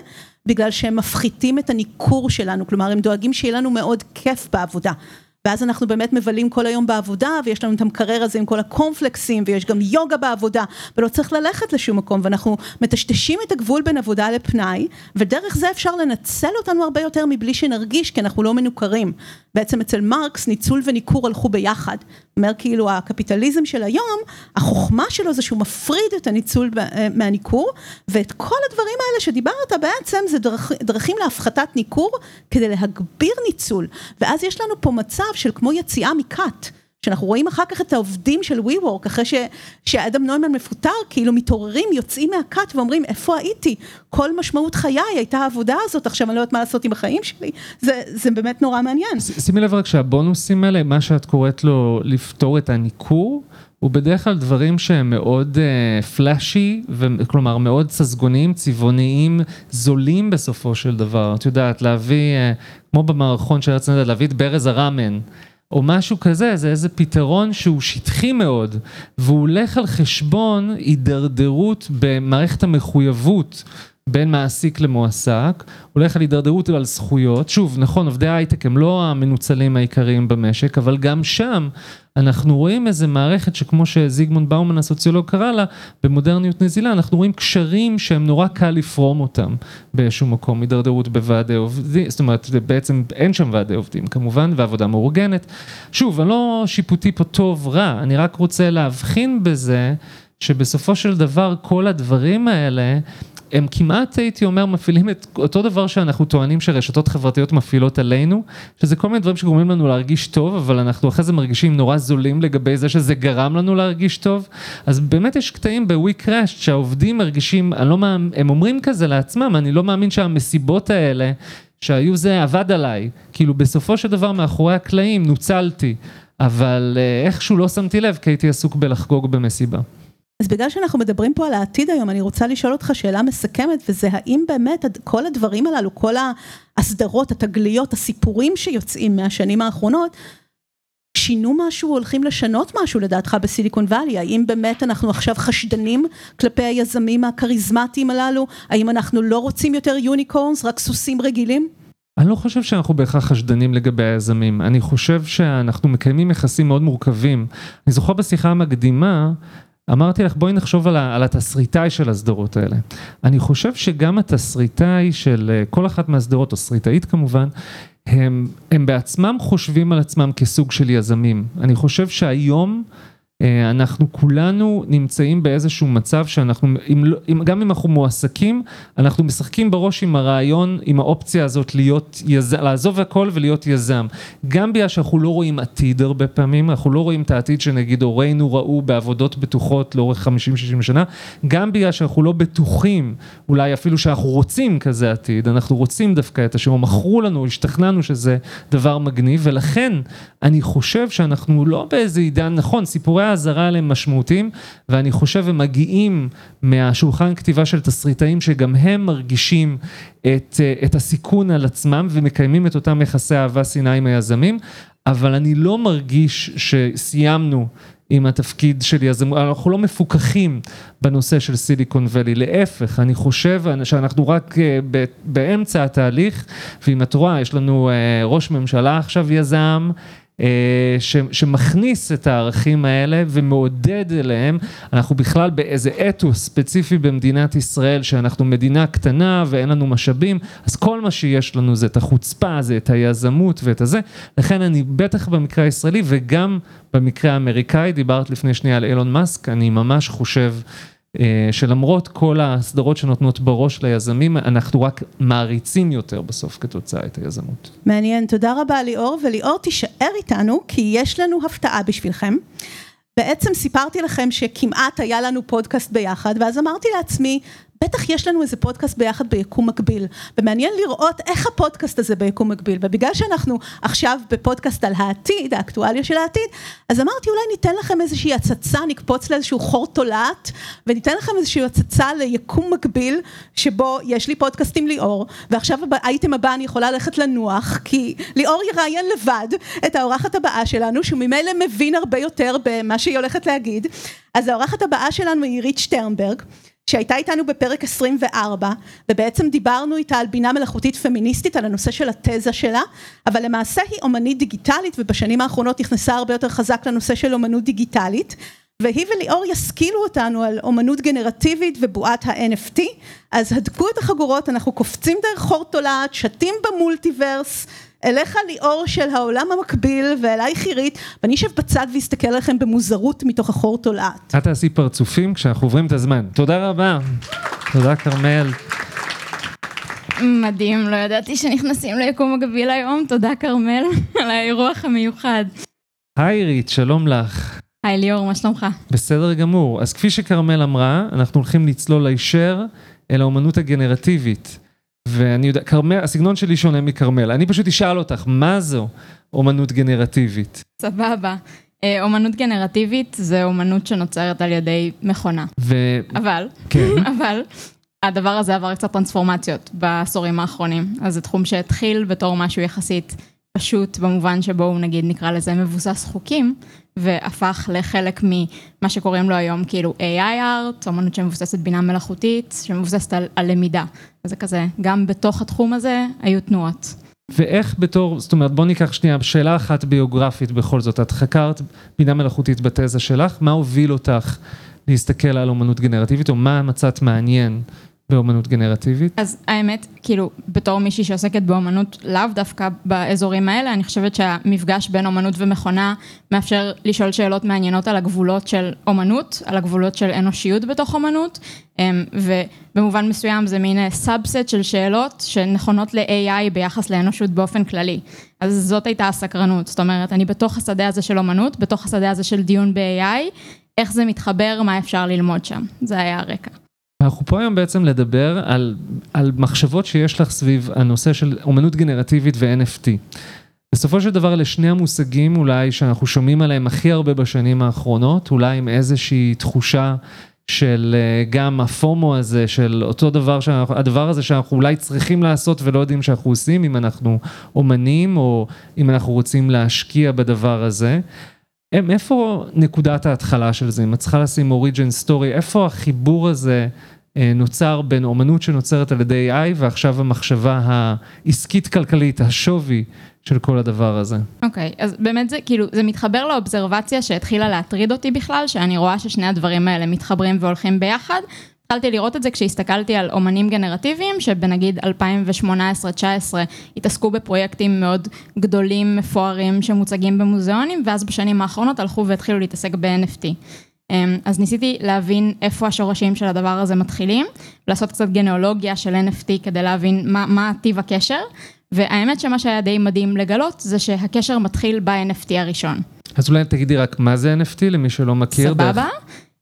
בגלל שהם מפחיתים את הניכור שלנו, כלומר הם דואגים שיהיה לנו מאוד כיף בעבודה. ואז אנחנו באמת מבלים כל היום בעבודה, ויש לנו את המקרר הזה עם כל הקומפלקסים, ויש גם יוגה בעבודה, ולא צריך ללכת לשום מקום, ואנחנו מטשטשים את הגבול בין עבודה לפנאי, ודרך זה אפשר לנצל אותנו הרבה יותר מבלי שנרגיש, כי אנחנו לא מנוכרים. בעצם אצל מרקס, ניצול וניכור הלכו ביחד. אומר כאילו, הקפיטליזם של היום, החוכמה שלו זה שהוא מפריד את הניצול מהניכור, ואת כל הדברים האלה שדיברת בעצם, זה דרכ, דרכים להפחתת ניכור, כדי להגביר ניצול. ואז יש לנו פה מצב של כמו יציאה מקאט, שאנחנו רואים אחר כך את העובדים של WeWork, אחרי ש, שאדם נוימן מפוטר, כאילו מתעוררים, יוצאים מהקאט ואומרים, איפה הייתי? כל משמעות חיי הייתה העבודה הזאת, עכשיו אני לא יודעת מה לעשות עם החיים שלי. זה, זה באמת נורא מעניין. ש, שימי לב רק שהבונוסים האלה, מה שאת קוראת לו לפתור את הניכור, הוא בדרך כלל דברים שהם מאוד uh, פלאשי, ו- כלומר מאוד צסגוניים, צבעוניים, זולים בסופו של דבר. את יודעת, להביא, uh, כמו במערכון של הרצנת, להביא את ברז הרמן, או משהו כזה, זה איזה פתרון שהוא שטחי מאוד, והוא הולך על חשבון הידרדרות במערכת המחויבות, בין מעסיק למועסק, הולך על הידרדרות ועל זכויות. שוב, נכון, עובדי ההייטק הם לא המנוצלים העיקריים במשק, אבל גם שם אנחנו רואים איזה מערכת שכמו שזיגמונד באומן הסוציולוג קרא לה, במודרניות נזילה, אנחנו רואים קשרים שהם נורא קל לפרום אותם באיזשהו מקום, הידרדרות בוועדי עובדים, זאת אומרת, בעצם אין שם ועדי עובדים, כמובן, ועבודה מאורגנת. שוב, אני לא שיפוטי פה טוב רע, אני רק רוצה להבחין בזה, שבסופו של דבר כל הדברים האלה הם כמעט, הייתי אומר, מפעילים את אותו דבר שאנחנו טוענים שרשתות חברתיות מפעילות עלינו, שזה כל מיני דברים שגורמים לנו להרגיש טוב, אבל אנחנו אחרי זה מרגישים נורא זולים לגבי זה שזה גרם לנו להרגיש טוב. אז באמת יש קטעים ב-We Crashed שהעובדים מרגישים, אני לא מאמין, הם אומרים כזה לעצמם, אני לא מאמין שהמסיבות האלה שהיו זה עבד עליי, כאילו בסופו של דבר מאחורי הקלעים נוצלתי, אבל איכשהו לא שמתי לב כי הייתי עסוק בלחגוג במסיבה. אז בגלל שאנחנו מדברים פה על העתיד היום, אני רוצה לשאול אותך שאלה מסכמת, וזה האם באמת כל הדברים הללו, כל ההסדרות, התגליות, הסיפורים שיוצאים מהשנים האחרונות, שינו משהו, הולכים לשנות משהו לדעתך בסיליקון ואלי, האם באמת אנחנו עכשיו חשדנים כלפי היזמים הכריזמטיים הללו, האם אנחנו לא רוצים יותר יוניקורנס, רק סוסים רגילים? אני לא חושב שאנחנו בהכרח חשדנים לגבי היזמים, אני חושב שאנחנו מקיימים יחסים מאוד מורכבים, אני זוכר בשיחה המקדימה, אמרתי לך, בואי נחשוב על, על התסריטאי של הסדרות האלה. אני חושב שגם התסריטאי של כל אחת מהסדרות, או סריטאית כמובן, הם, הם בעצמם חושבים על עצמם כסוג של יזמים. אני חושב שהיום אנחנו כולנו נמצאים באיזשהו מצב שאנחנו, גם אם אנחנו מועסקים, אנחנו משחקים בראש עם הרעיון, עם האופציה הזאת להיות יזם, לעזוב הכל ולהיות יזם. גם בגלל שאנחנו לא רואים עתיד הרבה פעמים, אנחנו לא רואים את העתיד שנגיד הורינו ראו בעבודות בטוחות לאורך חמישים שישים שנה, גם בגלל שאנחנו לא בטוחים, אולי אפילו שאנחנו רוצים כזה עתיד, אנחנו רוצים דווקא את השם, מכרו לנו, השתכנענו שזה דבר מגניב, ולכן אני חושב שאנחנו לא באיזה עידן, נכון, סיפורי הזרה עליהם משמעותיים, ואני חושב הם מגיעים מהשולחן כתיבה של תסריטאים, שגם הם מרגישים את, את הסיכון על עצמם, ומקיימים את אותם יחסי אהבה סיני עם היזמים, אבל אני לא מרגיש שסיימנו עם התפקיד של יזמות, אנחנו לא מפוקחים בנושא של סיליקון ולי, להפך, אני חושב שאנחנו רק באמצע התהליך, ואם את רואה, יש לנו ראש ממשלה עכשיו יזם, ש, שמכניס את הערכים האלה ומעודד אליהם. אנחנו בכלל באיזה אתוס ספציפי במדינת ישראל, שאנחנו מדינה קטנה ואין לנו משאבים, אז כל מה שיש לנו זה את החוצפה, זה את היזמות ואת הזה. לכן אני בטח במקרה הישראלי וגם במקרה האמריקאי, דיברת לפני שנייה על אילון מאסק, אני ממש חושב שלמרות כל הסדרות שנותנות בראש ליזמים, אנחנו רק מעריצים יותר בסוף כתוצאה את היזמות. מעניין, תודה רבה ליאור, וליאור תישאר איתנו, כי יש לנו הפתעה בשבילכם. בעצם סיפרתי לכם שכמעט היה לנו פודקאסט ביחד, ואז אמרתי לעצמי, בטח יש לנו איזה פודקאסט ביחד ביקום מקביל, ומעניין לראות איך הפודקאסט הזה ביקום מקביל, ובגלל שאנחנו עכשיו בפודקאסט על העתיד, האקטואליה של העתיד, אז אמרתי אולי ניתן לכם איזושהי הצצה, נקפוץ לאיזשהו חור תולעת, וניתן לכם איזושהי הצצה ליקום מקביל, שבו יש לי פודקאסט עם ליאור, ועכשיו הייתם הבא אני יכולה ללכת לנוח, כי ליאור יראיין לבד את האורחת הבאה שלנו, שהוא ממילא מבין הרבה יותר במה שהיא הולכת להגיד. אז האורחת הבאה שלנו היא עירית שטרנברג, שהייתה איתנו בפרק עשרים וארבע, ובעצם דיברנו איתה על בינה מלאכותית פמיניסטית, על הנושא של התזה שלה, אבל למעשה היא אומנית דיגיטלית, ובשנים האחרונות נכנסה הרבה יותר חזק לנושא של אומנות דיגיטלית, והיא וליאור ישכילו אותנו על אומנות גנרטיבית ובועת ה-אן אף טי, אז הדקו את החגורות, אנחנו קופצים דרך חור תולעת, שתים במולטיברס, אליך ליאור של העולם המקביל ואליי חירית, ואני אשב בצד והסתכל לכם במוזרות מתוך החור תולעת. את תעשי פרצופים כשאנחנו עוברים את הזמן. תודה רבה. תודה כרמל. מדהים, לא ידעתי שנכנסים ליקום מקביל היום. תודה כרמל על האירוח המיוחד. היי עירית, שלום לך. היי ליאור, מה שלומך? בסדר גמור. אז כפי שכרמל אמרה, אנחנו הולכים לצלול הישר אל האומנות הגנרטיבית. ואני יודע, קרמל, הסגנון שלי שונה מקרמל. אני פשוט אשאל אותך, מה זו אומנות גנרטיבית? סבבה. אומנות גנרטיבית זה אומנות שנוצרת על ידי מכונה. ו... אבל, כן. אבל, הדבר הזה עבר קצת טרנספורמציות בעשורים האחרונים. אז זה תחום שהתחיל בתור משהו יחסית פשוט, במובן שבו, נגיד, נקרא לזה מבוסס חוקים, והפך לחלק ממה שקוראים לו היום, כאילו איי איי ארט, אומנות שמבוססת בינה מלאכותית, שמבוססת על, על למידה. וזה כזה, גם בתוך התחום הזה היו תנועות. ואיך בתור, זאת אומרת, בוא ניקח שנייה, שאלה אחת ביוגרפית בכל זאת, את חקרת בינה מלאכותית בתזה שלך, מה הוביל אותך להסתכל על אומנות גנרטיבית, או מה מצאת מעניין באומנות גנרטיבית? אז האמת, כאילו, בתור מישהי שעוסקת באומנות לאו דווקא באזורים האלה, אני חושבת שהמפגש בין אומנות ומכונה מאפשר לשאול שאלות מעניינות על הגבולות של אומנות, על הגבולות של אנושיות בתוך אומנות, ובמובן מסוים זה מין סאבסט של שאלות שנכונות ל-איי איי ביחס לאנושות באופן כללי. אז זאת הייתה הסקרנות, זאת אומרת, אני בתוך השדה הזה של אומנות, בתוך השדה הזה של דיון ב-איי איי, איך זה מתחבר, מה אפשר ללמוד שם. זה היה הרקע. אנחנו פה היום בעצם לדבר על, על מחשבות שיש לך סביב הנושא של אומנות גנרטיבית ו-אן אף טי. בסופו של דבר, לשני המושגים אולי שאנחנו שומעים עליהם הכי הרבה בשנים האחרונות, אולי עם איזושהי תחושה של גם הפומו הזה, של אותו דבר, שאנחנו, הדבר הזה שאנחנו אולי צריכים לעשות ולא יודעים שאנחנו עושים, אם אנחנו אומנים או אם אנחנו רוצים להשקיע בדבר הזה. איפה נקודת ההתחלה של זה? אם את צריכה לשים origin story, איפה החיבור הזה נוצר בין אומנות שנוצרת על ידי איי איי, ועכשיו המחשבה העסקית-כלכלית, השווי של כל הדבר הזה? אוקיי, אז באמת זה, כאילו, זה מתחבר לאובזרבציה שהתחילה להטריד אותי בכלל, שאני רואה ששני הדברים האלה מתחברים והולכים ביחד, התחלתי לראות את זה כשהסתכלתי על אומנים גנרטיביים, שבנגיד אלפיים שמונה עשרה תשע עשרה התעסקו בפרויקטים מאוד גדולים, מפוארים, שמוצגים במוזיאונים, ואז בשנים האחרונות הלכו והתחילו להתעסק ב-אן אף טי. אז ניסיתי להבין איפה השורשים של הדבר הזה מתחילים, לעשות קצת גנאולוגיה של אן אף טי כדי להבין מה, מה טיב הקשר, והאמת שמה שהיה די מדהים לגלות זה שהקשר מתחיל ב-אן אף טי הראשון. אז אולי תגידי רק מה זה אן אף טי למי שלא מכיר. סבבה. דרך...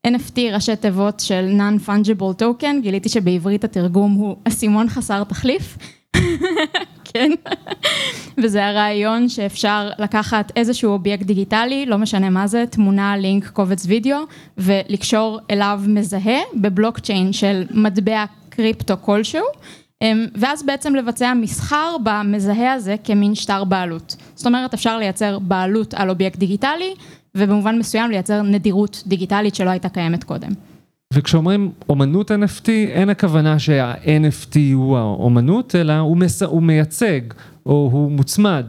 אן אף טי ראשי תיבות של Non-Fungible Token, גיליתי שבעברית התרגום הוא אסימון חסר תחליף. כן. וזה הרעיון שאפשר לקחת איזשהו אובייקט דיגיטלי, לא משנה מה זה, תמונה, לינק, קובץ וידאו, ולקשור אליו מזהה בבלוקצ'יין של מטבע קריפטו כלשהו, ואז בעצם לבצע מסחר במזהה הזה כמין שטר בעלות. זאת אומרת, אפשר לייצר בעלות על אובייקט דיגיטלי, ובמובן מסוים לייצר נדירות דיגיטלית שלא הייתה קיימת קודם. וכשאומרים אומנות אן אף טי, אין הכוונה שה-אן אף טי הוא האומנות, אלא הוא, מס... הוא מייצג, או הוא מוצמד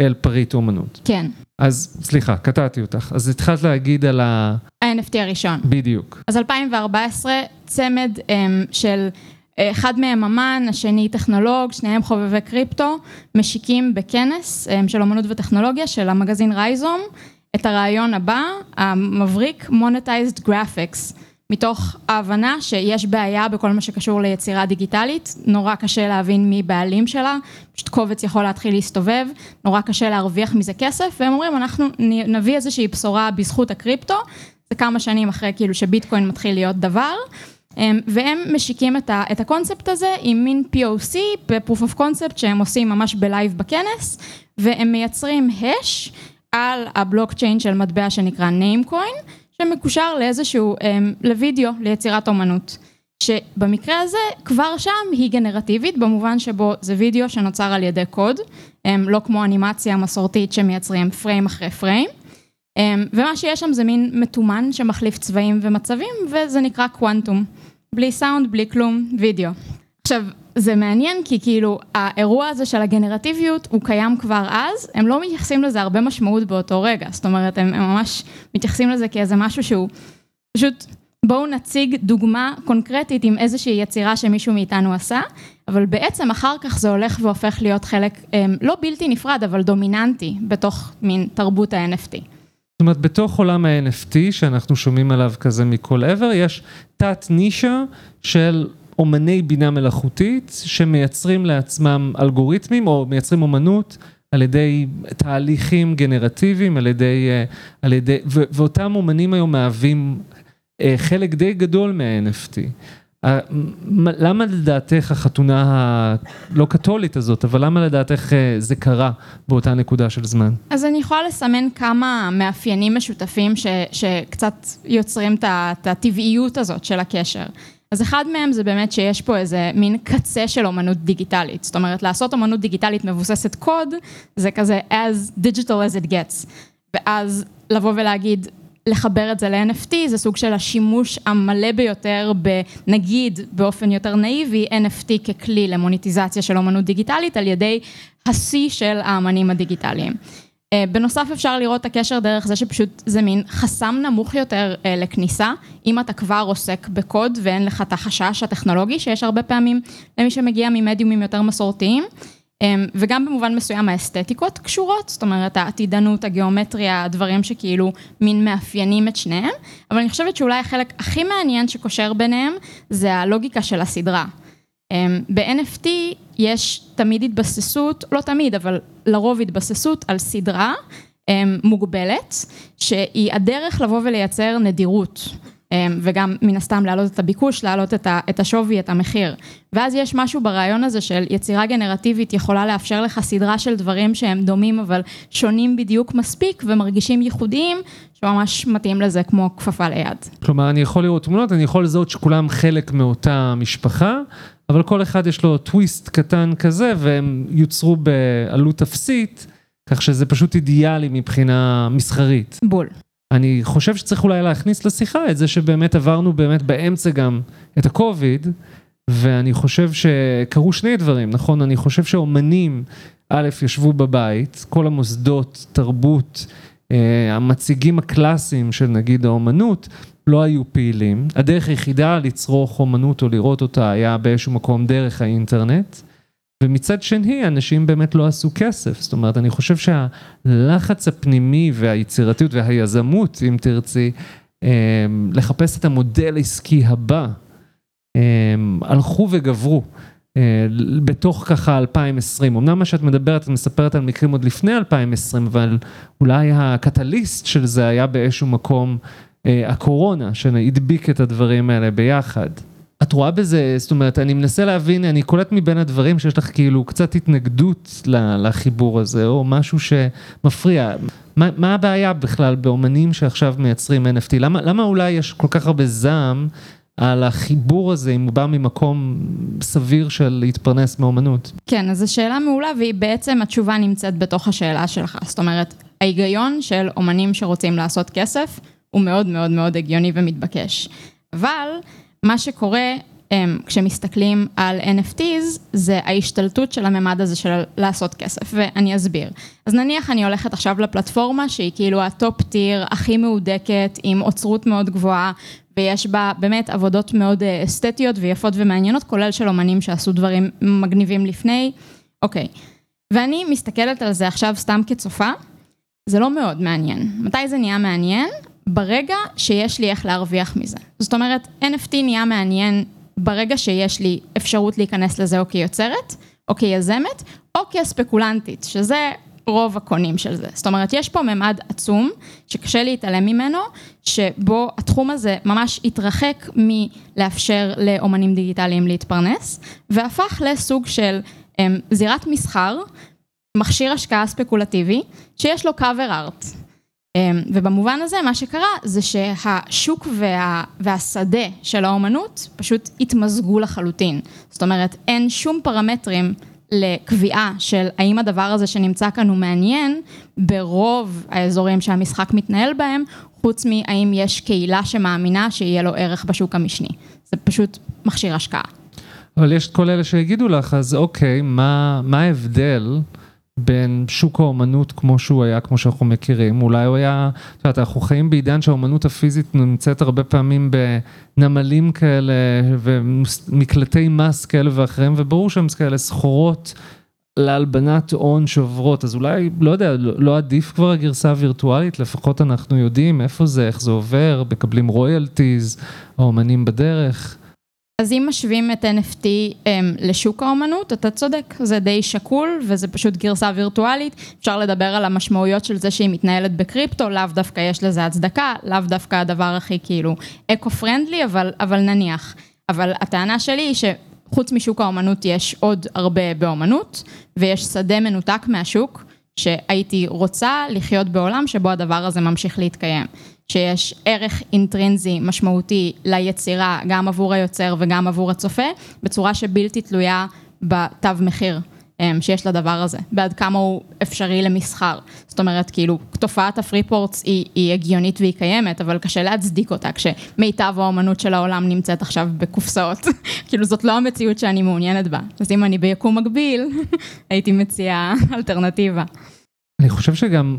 אל פריט אומנות. כן. אז סליחה, קטעתי אותך. אז התחלת להגיד על ה... ה-אן אף טי הראשון. בדיוק. אז אלפיים וארבע עשרה, צמד הם, של... אחד מהם אמן, השני טכנולוג, שניהם חובבי קריפטו, משיקים בכנס של אומנות וטכנולוגיה של המגזין רייזום, את הרעיון הבא, המבריק Monetized Graphics, מתוך ההבנה שיש בעיה בכל מה שקשור ליצירה דיגיטלית, נורא קשה להבין מי בעלים שלה, פשוט קובץ יכול להתחיל להסתובב, נורא קשה להרוויח מזה כסף, והם אומרים אנחנו נביא איזושהי בשורה בזכות הקריפטו, זה כמה שנים אחרי כאילו שביטקוין מתחיל להיות דבר, והם משיקים את הקונספט הזה עם מין פי או סי, proof of concept שהם עושים ממש בלייב בכנס, והם מייצרים הש על הבלוקצ'יין של מטבע שנקרא NameCoin, שמקושר לאיזשהו, לוידאו, ליצירת אומנות, שבמקרה הזה כבר שם היא גנרטיבית, במובן שבו זה וידאו שנוצר על ידי קוד, לא כמו אנימציה מסורתית שמייצרים פריים אחרי פריים, ומה שיש שם זה מין מתומן שמחליף צבעים ומצבים, וזה נקרא קוונטום. בלי סאונד, בלי כלום, וידאו. עכשיו, זה מעניין כי כאילו האירוע הזה של הגנרטיביות הוא קיים כבר אז, הם לא מתייחסים לזה הרבה משמעות באותו רגע, זאת אומרת, הם, הם ממש מתייחסים לזה כאיזה משהו שהוא פשוט, בואו נציג דוגמה קונקרטית עם איזושהי יצירה שמישהו מאיתנו עשה, אבל בעצם אחר כך זה הולך והופך להיות חלק, לא בלתי נפרד, אבל דומיננטי בתוך מין תרבות ה-אן אף טי. זאת אומרת, בתוך עולם ה-אן אף טי, שאנחנו שומעים עליו כזה מכל עבר, יש תת נישה של אומני בינה מלאכותית, שמייצרים לעצמם אלגוריתמים, או מייצרים אומנות, על ידי תהליכים גנרטיביים, על ידי, על ידי, ו- ואותם אומנים היום מהווים חלק די גדול מה-אן אף טי. למה לדעתך החתונה הלא קתולית הזאת, אבל למה לדעתך זה קרה באותה נקודה של זמן? אז אני יכולה לסמן כמה מאפיינים משותפים ש, שקצת יוצרים את הטבעיות הזאת של הקשר. אז אחד מהם זה באמת שיש פה איזה מין קצה של אומנות דיגיטלית. זאת אומרת, לעשות אומנות דיגיטלית מבוססת קוד, זה כזה as digital as it gets. ואז לבוא ולהגיד... לחבר את זה ל-אן אף טי, זה סוג של השימוש המלא ביותר, נגיד באופן יותר נאיבי, אן אף טי ככלי למוניטיזציה של אומנות דיגיטלית, על ידי השיא של האמנים הדיגיטליים. בנוסף אפשר לראות את הקשר דרך זה שפשוט זה מין חסם נמוך יותר לכניסה, אם אתה כבר עוסק בקוד ואין לך את החשש הטכנולוגי, שיש הרבה פעמים למי שמגיע ממדיומים יותר מסורתיים, וגם במובן מסוים האסתטיקות קשורות, זאת אומרת, העתידנות, הגיאומטריה, הדברים שכאילו מין מאפיינים את שניהם, אבל אני חושבת שאולי החלק הכי מעניין שקושר ביניהם, זה הלוגיקה של הסדרה. ב-אן אף טי יש תמיד התבססות, לא תמיד, אבל לרוב התבססות על סדרה מוגבלת, שהיא הדרך לבוא ולייצר נדירות. וגם מן הסתם להעלות את הביקוש, להעלות את השווי, את המחיר. ואז יש משהו ברעיון הזה של יצירה גנרטיבית יכולה לאפשר לך סדרה של דברים שהם דומים, אבל שונים בדיוק מספיק ומרגישים ייחודיים, שממש מתאים לזה כמו כפפה ליד. כלומר, אני יכול לראות תמונות, אני יכול לזהות שכולם חלק מאותה משפחה, אבל כל אחד יש לו טוויסט קטן כזה, והם יוצרו בעלות אפסית, כך שזה פשוט אידיאלי מבחינה מסחרית. בול. אני חושב שצריך אולי להכניס לשיחה את זה שבאמת עברנו באמת באמצע גם את הקוביד, ואני חושב שקרו שני דברים, נכון? אני חושב שאומנים, א', ישבו בבית, כל המוסדות, תרבות, המציגים הקלאסיים של נגיד האומנות, לא היו פעילים. הדרך היחידה לצרוך אומנות או לראות אותה היה באיזשהו מקום דרך האינטרנט. ומצד שני, אנשים באמת לא עשו כסף. זאת אומרת, אני חושב שהלחץ הפנימי והיצירתיות והיזמות, אם תרצי, לחפש את המודל העסקי הבא, הלכו וגברו. בתוך ככה אלפיים ועשרים. אמנם מה שאת מדברת, את מספרת על מקרים עוד לפני אלפיים ועשרים, אבל אולי הקטליסט של זה היה באיזשהו מקום הקורונה, שהדביק את הדברים האלה ביחד. את רואה בזה, זאת אומרת, אני מנסה להבין, אני קולט מבין הדברים שיש לך כאילו קצת התנגדות לחיבור הזה, או משהו שמפריע. מה, מה הבעיה בכלל באומנים שעכשיו מייצרים אן אף טי? למה, למה אולי יש כל כך הרבה זעם על החיבור הזה, אם הוא בא ממקום סביר של להתפרנס מאומנות? כן, אז השאלה מעולה, והיא בעצם התשובה נמצאת בתוך השאלה שלך. זאת אומרת, ההיגיון של אומנים שרוצים לעשות כסף, הוא מאוד מאוד מאוד הגיוני ומתבקש. אבל מה שקורה, כשמסתכלים על אן אף טיז, זה ההשתלטות של הממד הזה של לעשות כסף, ואני אסביר. אז נניח אני הולכת עכשיו לפלטפורמה, שהיא כאילו הטופ טיר, הכי מעודקת, עם עוצרות מאוד גבוהה, ויש בה באמת עבודות מאוד אסתטיות ויפות ומעניינות, כולל של אומנים שעשו דברים מגניבים לפני. אוקיי. ואני מסתכלת על זה עכשיו סתם כצופה, זה לא מאוד מעניין. מתי זה נהיה מעניין? ברגע שיש לי איך להרוויח מזה. זאת אומרת, אן אף טי נהיה מעניין ברגע שיש לי אפשרות להיכנס לזה או כיוצרת, או כיזמת, או כספקולנטית, שזה רוב הקונים של זה. זאת אומרת, יש פה ממד עצום, שקשה להתעלם ממנו, שבו התחום הזה ממש התרחק מלאפשר לאומנים דיגיטליים להתפרנס, והפך לסוג של הם, זירת מסחר, מכשיר השקעה ספקולטיבי, שיש לו cover art. ובמובן הזה, מה שקרה, זה שהשוק וה, והשדה של האומנות, פשוט התמזגו לחלוטין. זאת אומרת, אין שום פרמטרים לקביעה של האם הדבר הזה שנמצא כאן הוא מעניין, ברוב האזורים שהמשחק מתנהל בהם, חוץ מהאם יש קהילה שמאמינה שיהיה לו ערך בשוק המשני. זה פשוט מכשיר השקעה. אבל יש את כל אלה שיגידו לך, אז אוקיי, מה, מה ההבדל בין שוק האומנות כמו שהוא היה, כמו שאנחנו מכירים? אולי הוא היה, אתה יודע, אנחנו חיים בעידן שהאומנות הפיזית נמצאת הרבה פעמים בנמלים כאלה ומקלטי מס כאלה ואחרים, וברור שם כאלה סחורות להלבנת הון שוברות, אז אולי, לא יודע, לא עדיף כבר הגרסה הווירטואלית, לפחות אנחנו יודעים איפה זה, איך זה עובר, מקבלים רויאלטיז, האומנים בדרך. אז אם משווים את אן אף טי לשוק האומנות, אתה צודק, זה די שקול, וזה פשוט גרסה וירטואלית, אפשר לדבר על המשמעויות של זה שהיא מתנהלת בקריפטו, לאו דווקא יש לזה הצדקה, לאו דווקא הדבר הכי כאילו אקו-פרנדלי, אבל, אבל נניח. אבל הטענה שלי היא שחוץ משוק האומנות יש עוד הרבה באומנות, ויש שדה מנותק מהשוק, שהייתי רוצה לחיות בעולם שבו הדבר הזה ממשיך להתקיים. שיש ערך אינטרינזי משמעותי ליצירה, גם עבור היוצר וגם עבור הצופה, בצורה שבלתי תלויה בתו מחיר שיש לדבר הזה, בעד כמה הוא אפשרי למסחר. זאת אומרת, כאילו, תופעת הפריפורטס היא, היא הגיונית והיא קיימת, אבל קשה להצדיק אותה, כשמיטב האומנות של העולם נמצאת עכשיו בקופסאות. כאילו, זאת לא המציאות שאני מעוניינת בה. אז אם אני ביקום מקביל, הייתי מציעה אלטרנטיבה. אני חושב שגם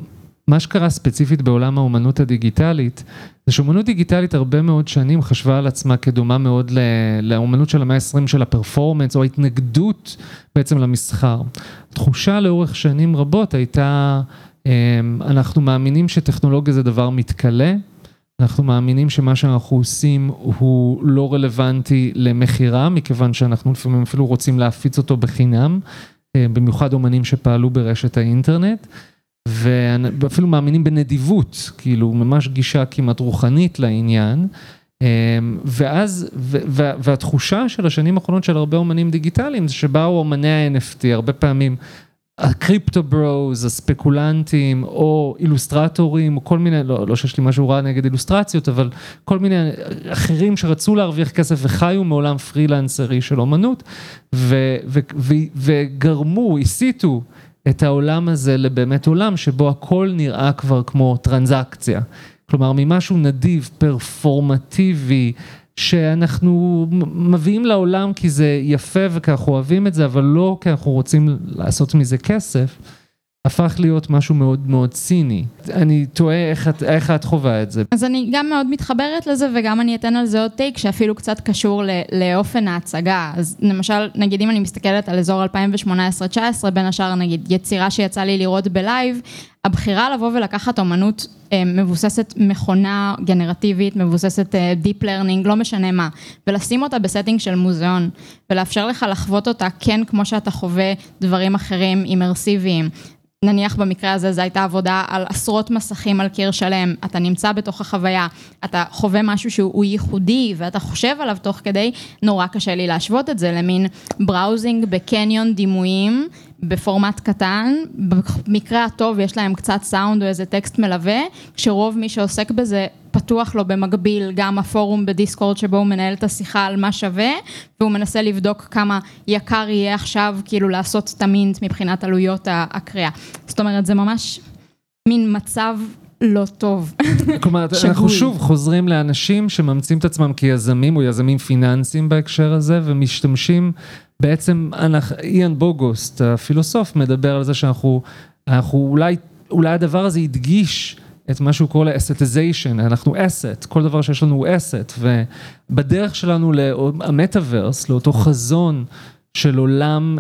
מה שקרה ספציפית בעולם האומנות הדיגיטלית, זה שאומנות דיגיטלית הרבה מאוד שנים חשבה על עצמה כדומה מאוד לאומנות של המאה ה-עשרים של הפרפורמנס, או ההתנגדות בעצם למסחר. התחושה לאורך שנים רבות הייתה, אנחנו מאמינים שטכנולוגיה זה דבר מתקלה, אנחנו מאמינים שמה שאנחנו עושים הוא לא רלוונטי למחירה, מכיוון שאנחנו לפעמים אפילו רוצים להפיץ אותו בחינם, במיוחד אומנים שפעלו ברשת האינטרנט, ואפילו מאמינים בנדיבות, כאילו ממש גישה כמעט רוחנית לעניין, ואז, והתחושה של השנים האחרונות של הרבה אומנים דיגיטליים, זה שבאו אומני ה-אן אף טי, הרבה פעמים הקריפטו ברוז, הספקולנטים, או אילוסטרטורים, או כל מיני, לא, לא שיש לי משהו רע נגד אילוסטרציות, אבל כל מיני אחרים שרצו להרוויח כסף וחיו מעולם פרילנסרי של אומנות, ו, ו, ו, וגרמו, הסיטו, את העולם הזה לבאמת עולם שבו הכל נראה כבר כמו טרנזקציה. כלומר, ממשהו נדיב, פרפורמטיבי, שאנחנו מביאים לעולם כי זה יפה וכך אוהבים את זה, אבל לא כי אנחנו רוצים לעשות מזה כסף. הפך להיות משהו מאוד מאוד ציני. אני תוהה איך, איך את חווה את זה. אז אני גם מאוד מתחברת לזה, וגם אני אתן על זה עוד טייק, שאפילו קצת קשור לאופן ההצגה. אז למשל, נגיד אם אני מסתכלת על אזור אלפיים שמונה עשרה תשע עשרה, בין השאר נגיד יצירה שיצא לי לראות בלייב, הבחירה לבוא ולקחת אומנות מבוססת מכונה גנרטיבית, מבוססת דיפ לרנינג, לא משנה מה, ולשים אותה בסטינג של מוזיאון, ולאפשר לך לחוות אותה כן כמו שאתה חווה דברים אחרים אימרסיביים. נניח במקרה הזה, זו הייתה עבודה על עשרות מסכים על קיר שלם, אתה נמצא בתוך החוויה, אתה חווה משהו שהוא ייחודי, ואתה חושב עליו תוך כדי, נורא קשה לי להשוות את זה, למין בראוזינג בקניון דימויים, בפורמט קטן, במקרה הטוב יש להם קצת סאונד או איזה טקסט מלווה, כשרוב מי שעוסק בזה פתוח לו במקביל גם הפורום בדיסקורד שבו הוא מנהל את השיחה על מה שווה, והוא מנסה לבדוק כמה יקר יהיה עכשיו כאילו לעשות תמינט מבחינת עלויות הקריאה. זאת אומרת, זה ממש מין מצב לא טוב. כלומר, אנחנו שוב חוזרים לאנשים שממצאים את עצמם כיזמים או יזמים פיננסיים בהקשר הזה, ומשתמשים בעצם, איאן בוגוסט, הפילוסוף, מדבר על זה שאנחנו, אנחנו אולי, אולי הדבר הזה ידגיש את מה שהוא קורא ל-assetization, אנחנו asset, כל דבר שיש לנו הוא asset, ובדרך שלנו למטאוורס, לאותו חזון של עולם,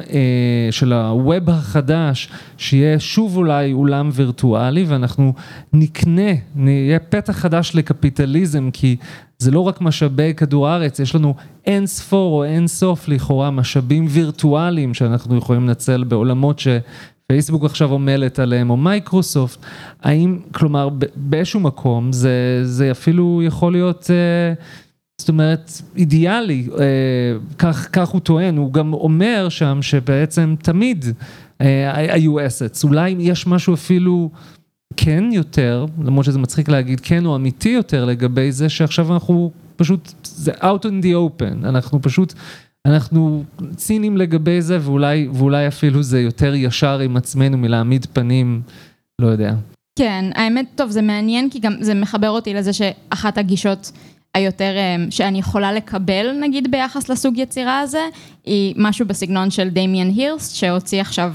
של הווב החדש, שיהיה שוב אולי עולם וירטואלי, ואנחנו נקנה, נהיה פתח חדש לקפיטליזם, כי זה לא רק משאבי כדור הארץ, יש לנו אין ספור או אין סוף לכאורה משאבים וירטואליים שאנחנו יכולים לנצל בעולמות שפייסבוק עכשיו עומלת עליהם, או מייקרוסופט. האם, כלומר, באיזשהו מקום, זה, זה אפילו יכול להיות, זאת אומרת, אידיאלי, כך, כך הוא טוען, הוא גם אומר שם שבעצם תמיד היו assets, אולי יש משהו אפילו כן יותר, למרות שזה מצחיק להגיד כן או אמיתי יותר לגבי זה, שעכשיו אנחנו פשוט, זה out in the open, אנחנו פשוט, אנחנו צינים לגבי זה, ואולי, ואולי אפילו זה יותר ישר עם עצמנו מלהעמיד פנים, לא יודע. כן, האמת טוב, זה מעניין, כי גם זה מחבר אותי לזה שאחת הגישות היותר שאני יכולה לקבל, נגיד, ביחס לסוג יצירה הזה, היא משהו בסגנון של דמיאן הירסט, שהוציא עכשיו,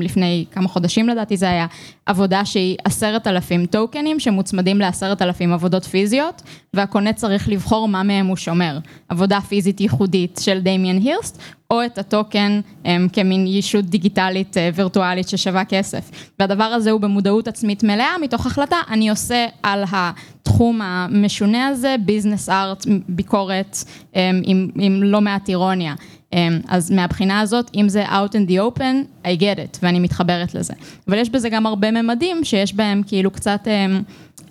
לפני כמה חודשים לדעתי, זה היה עבודה שהיא עשרת אלפים טוקנים, שמוצמדים לעשרת אלפים עבודות פיזיות, והקונה צריך לבחור מה מהם הוא שומר. עבודה פיזית ייחודית של דמיאן הירסט, או את הטוקן כמין יישות דיגיטלית וירטואלית ששווה כסף. והדבר הזה הוא במודעות עצמית מלאה, מתוך החלטה, אני עושה על התחום המשונה הזה, ביזנס ארט, ביקורת, עם, עם לא מעט אירוניה. אז מהבחינה הזאת, אם זה out in the open, I get it, ואני מתחברת לזה. אבל יש בזה גם הרבה ממדים שיש בהם כאילו קצת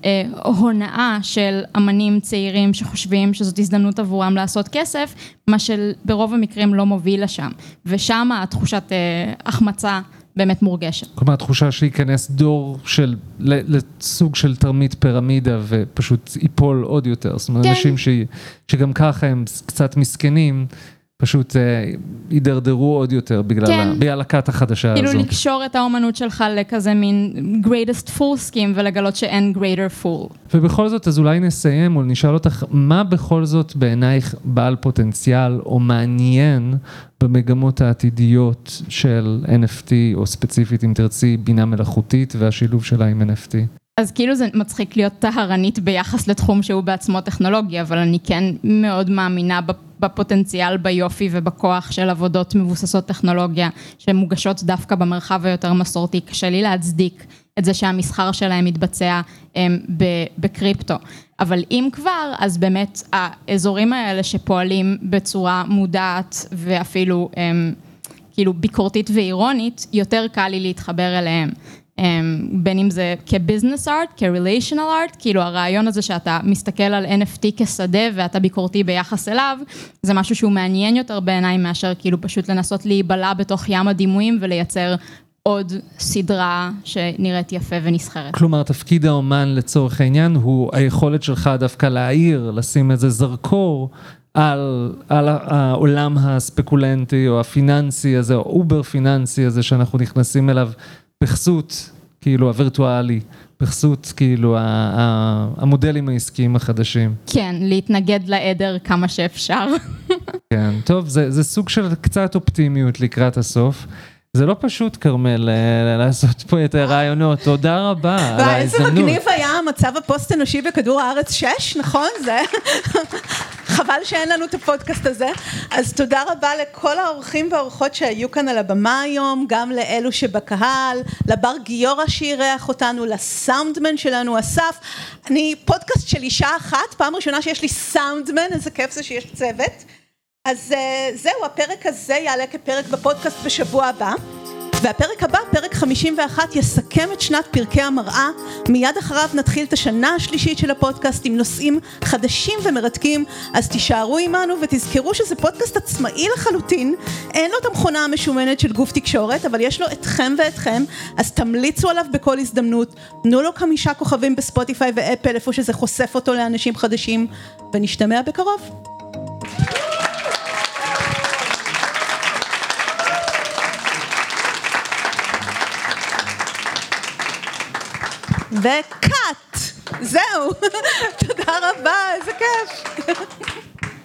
אה, הונאה של אמנים צעירים שחושבים שזאת הזדמנות עבורם לעשות כסף, מה שברוב המקרים לא מוביל לשם. ושם התחושת אה, החמצה באמת מורגשת. כלומר, התחושה שייכנס דור של, לסוג של תרמית פירמידה, ופשוט ייפול עוד יותר. זאת אומרת, כן. אנשים ש, שגם ככה הם קצת מסכנים, פשוט יידרדרו עוד יותר בגלל הקאט החדשה הזאת. כאילו לקשור את האומנות שלך לכזה מין greatest fool scheme ולגלות שאין greater fool. ובכל זאת, אז אולי נסיים או נשאל אותך, מה בכל זאת בעינייך בעל פוטנציאל או מעניין במגמות העתידיות של אן אף טי, או ספציפית אם תרצי בינה מלאכותית והשילוב שלה עם אן אף טי? אז כאילו זה מצחיק להיות טהרנית ביחס לתחום שהוא בעצמו טכנולוגיה, אבל אני כן מאוד מאמינה בפוטנציאל, ביופי ובכוח של עבודות מבוססות טכנולוגיה, שמוגשות דווקא במרחב היותר מסורתי, קשה לי להצדיק את זה שהמסחר שלהם מתבצע בקריפטו. אבל אם כבר, אז באמת האזורים האלה שפועלים בצורה מודעת ואפילו כאילו ביקורתית ואירונית, יותר קל לי להתחבר אליהם. בין אם זה כביזנס ארט, כריליישנל ארט, כאילו הרעיון הזה שאתה מסתכל על אן אף טי כשדה ואתה ביקורתי ביחס אליו, זה משהו שהוא מעניין יותר בעיניי מאשר כאילו פשוט לנסות להיבלע בתוך ים הדימויים ולייצר עוד סדרה שנראית יפה ונסחרת. כלומר, תפקיד האומן לצורך העניין הוא היכולת שלך דווקא להעיר, לשים איזה זרקור על, על העולם הספקולנטי או הפיננסי הזה, או אובר פיננסי הזה שאנחנו נכנסים אליו, בחסות, כאילו, הווירטואלי, בחסות, כאילו, המודלים העסקיים החדשים. כן, להתנגד לעדר כמה שאפשר. כן, טוב, זה, זה סוג של קצת אופטימיות לקראת הסוף. זה לא פשוט, כרמל, לעשות פה את הרעיונות. תודה רבה על ההזדמנות. ואיזה מגניב היה המצב הפוסט-אנושי בכדור הארץ שש, נכון? זה חבל שאין לנו את הפודקאסט הזה. אז תודה רבה לכל האורחים והאורחות שהיו כאן על הבמה היום, גם לאלו שבקהל, לבר גיורא שאירח אותנו, לסאונדמן שלנו, אסף. אני פודקאסט של אישה אחת, פעם ראשונה שיש לי סאונדמן, איזה כיף זה שיש צוות. אז זהו, הפרק הזה יעלה כפרק בפודקאסט בשבוע הבא, והפרק הבא, פרק חמישים ואחת, יסכם את שנת פרקי המראה. מיד אחריו נתחיל את השנה השלישית של הפודקאסט עם נושאים חדשים ומרתקים, אז תישארו עמנו ותזכרו שזה פודקאסט עצמאי לחלוטין, אין לו את המכונה המשומנת של גוף תקשורת, אבל יש לו אתכם ואתכם, אז תמליצו עליו בכל הזדמנות, תנו לו חמישה כוכבים בספוטיפיי ואפל, איפה שזה חושף אותו לאנשים חדשים, ונשתמע בקרוב. וקאט, זהו, תודה רבה, איזה כיף.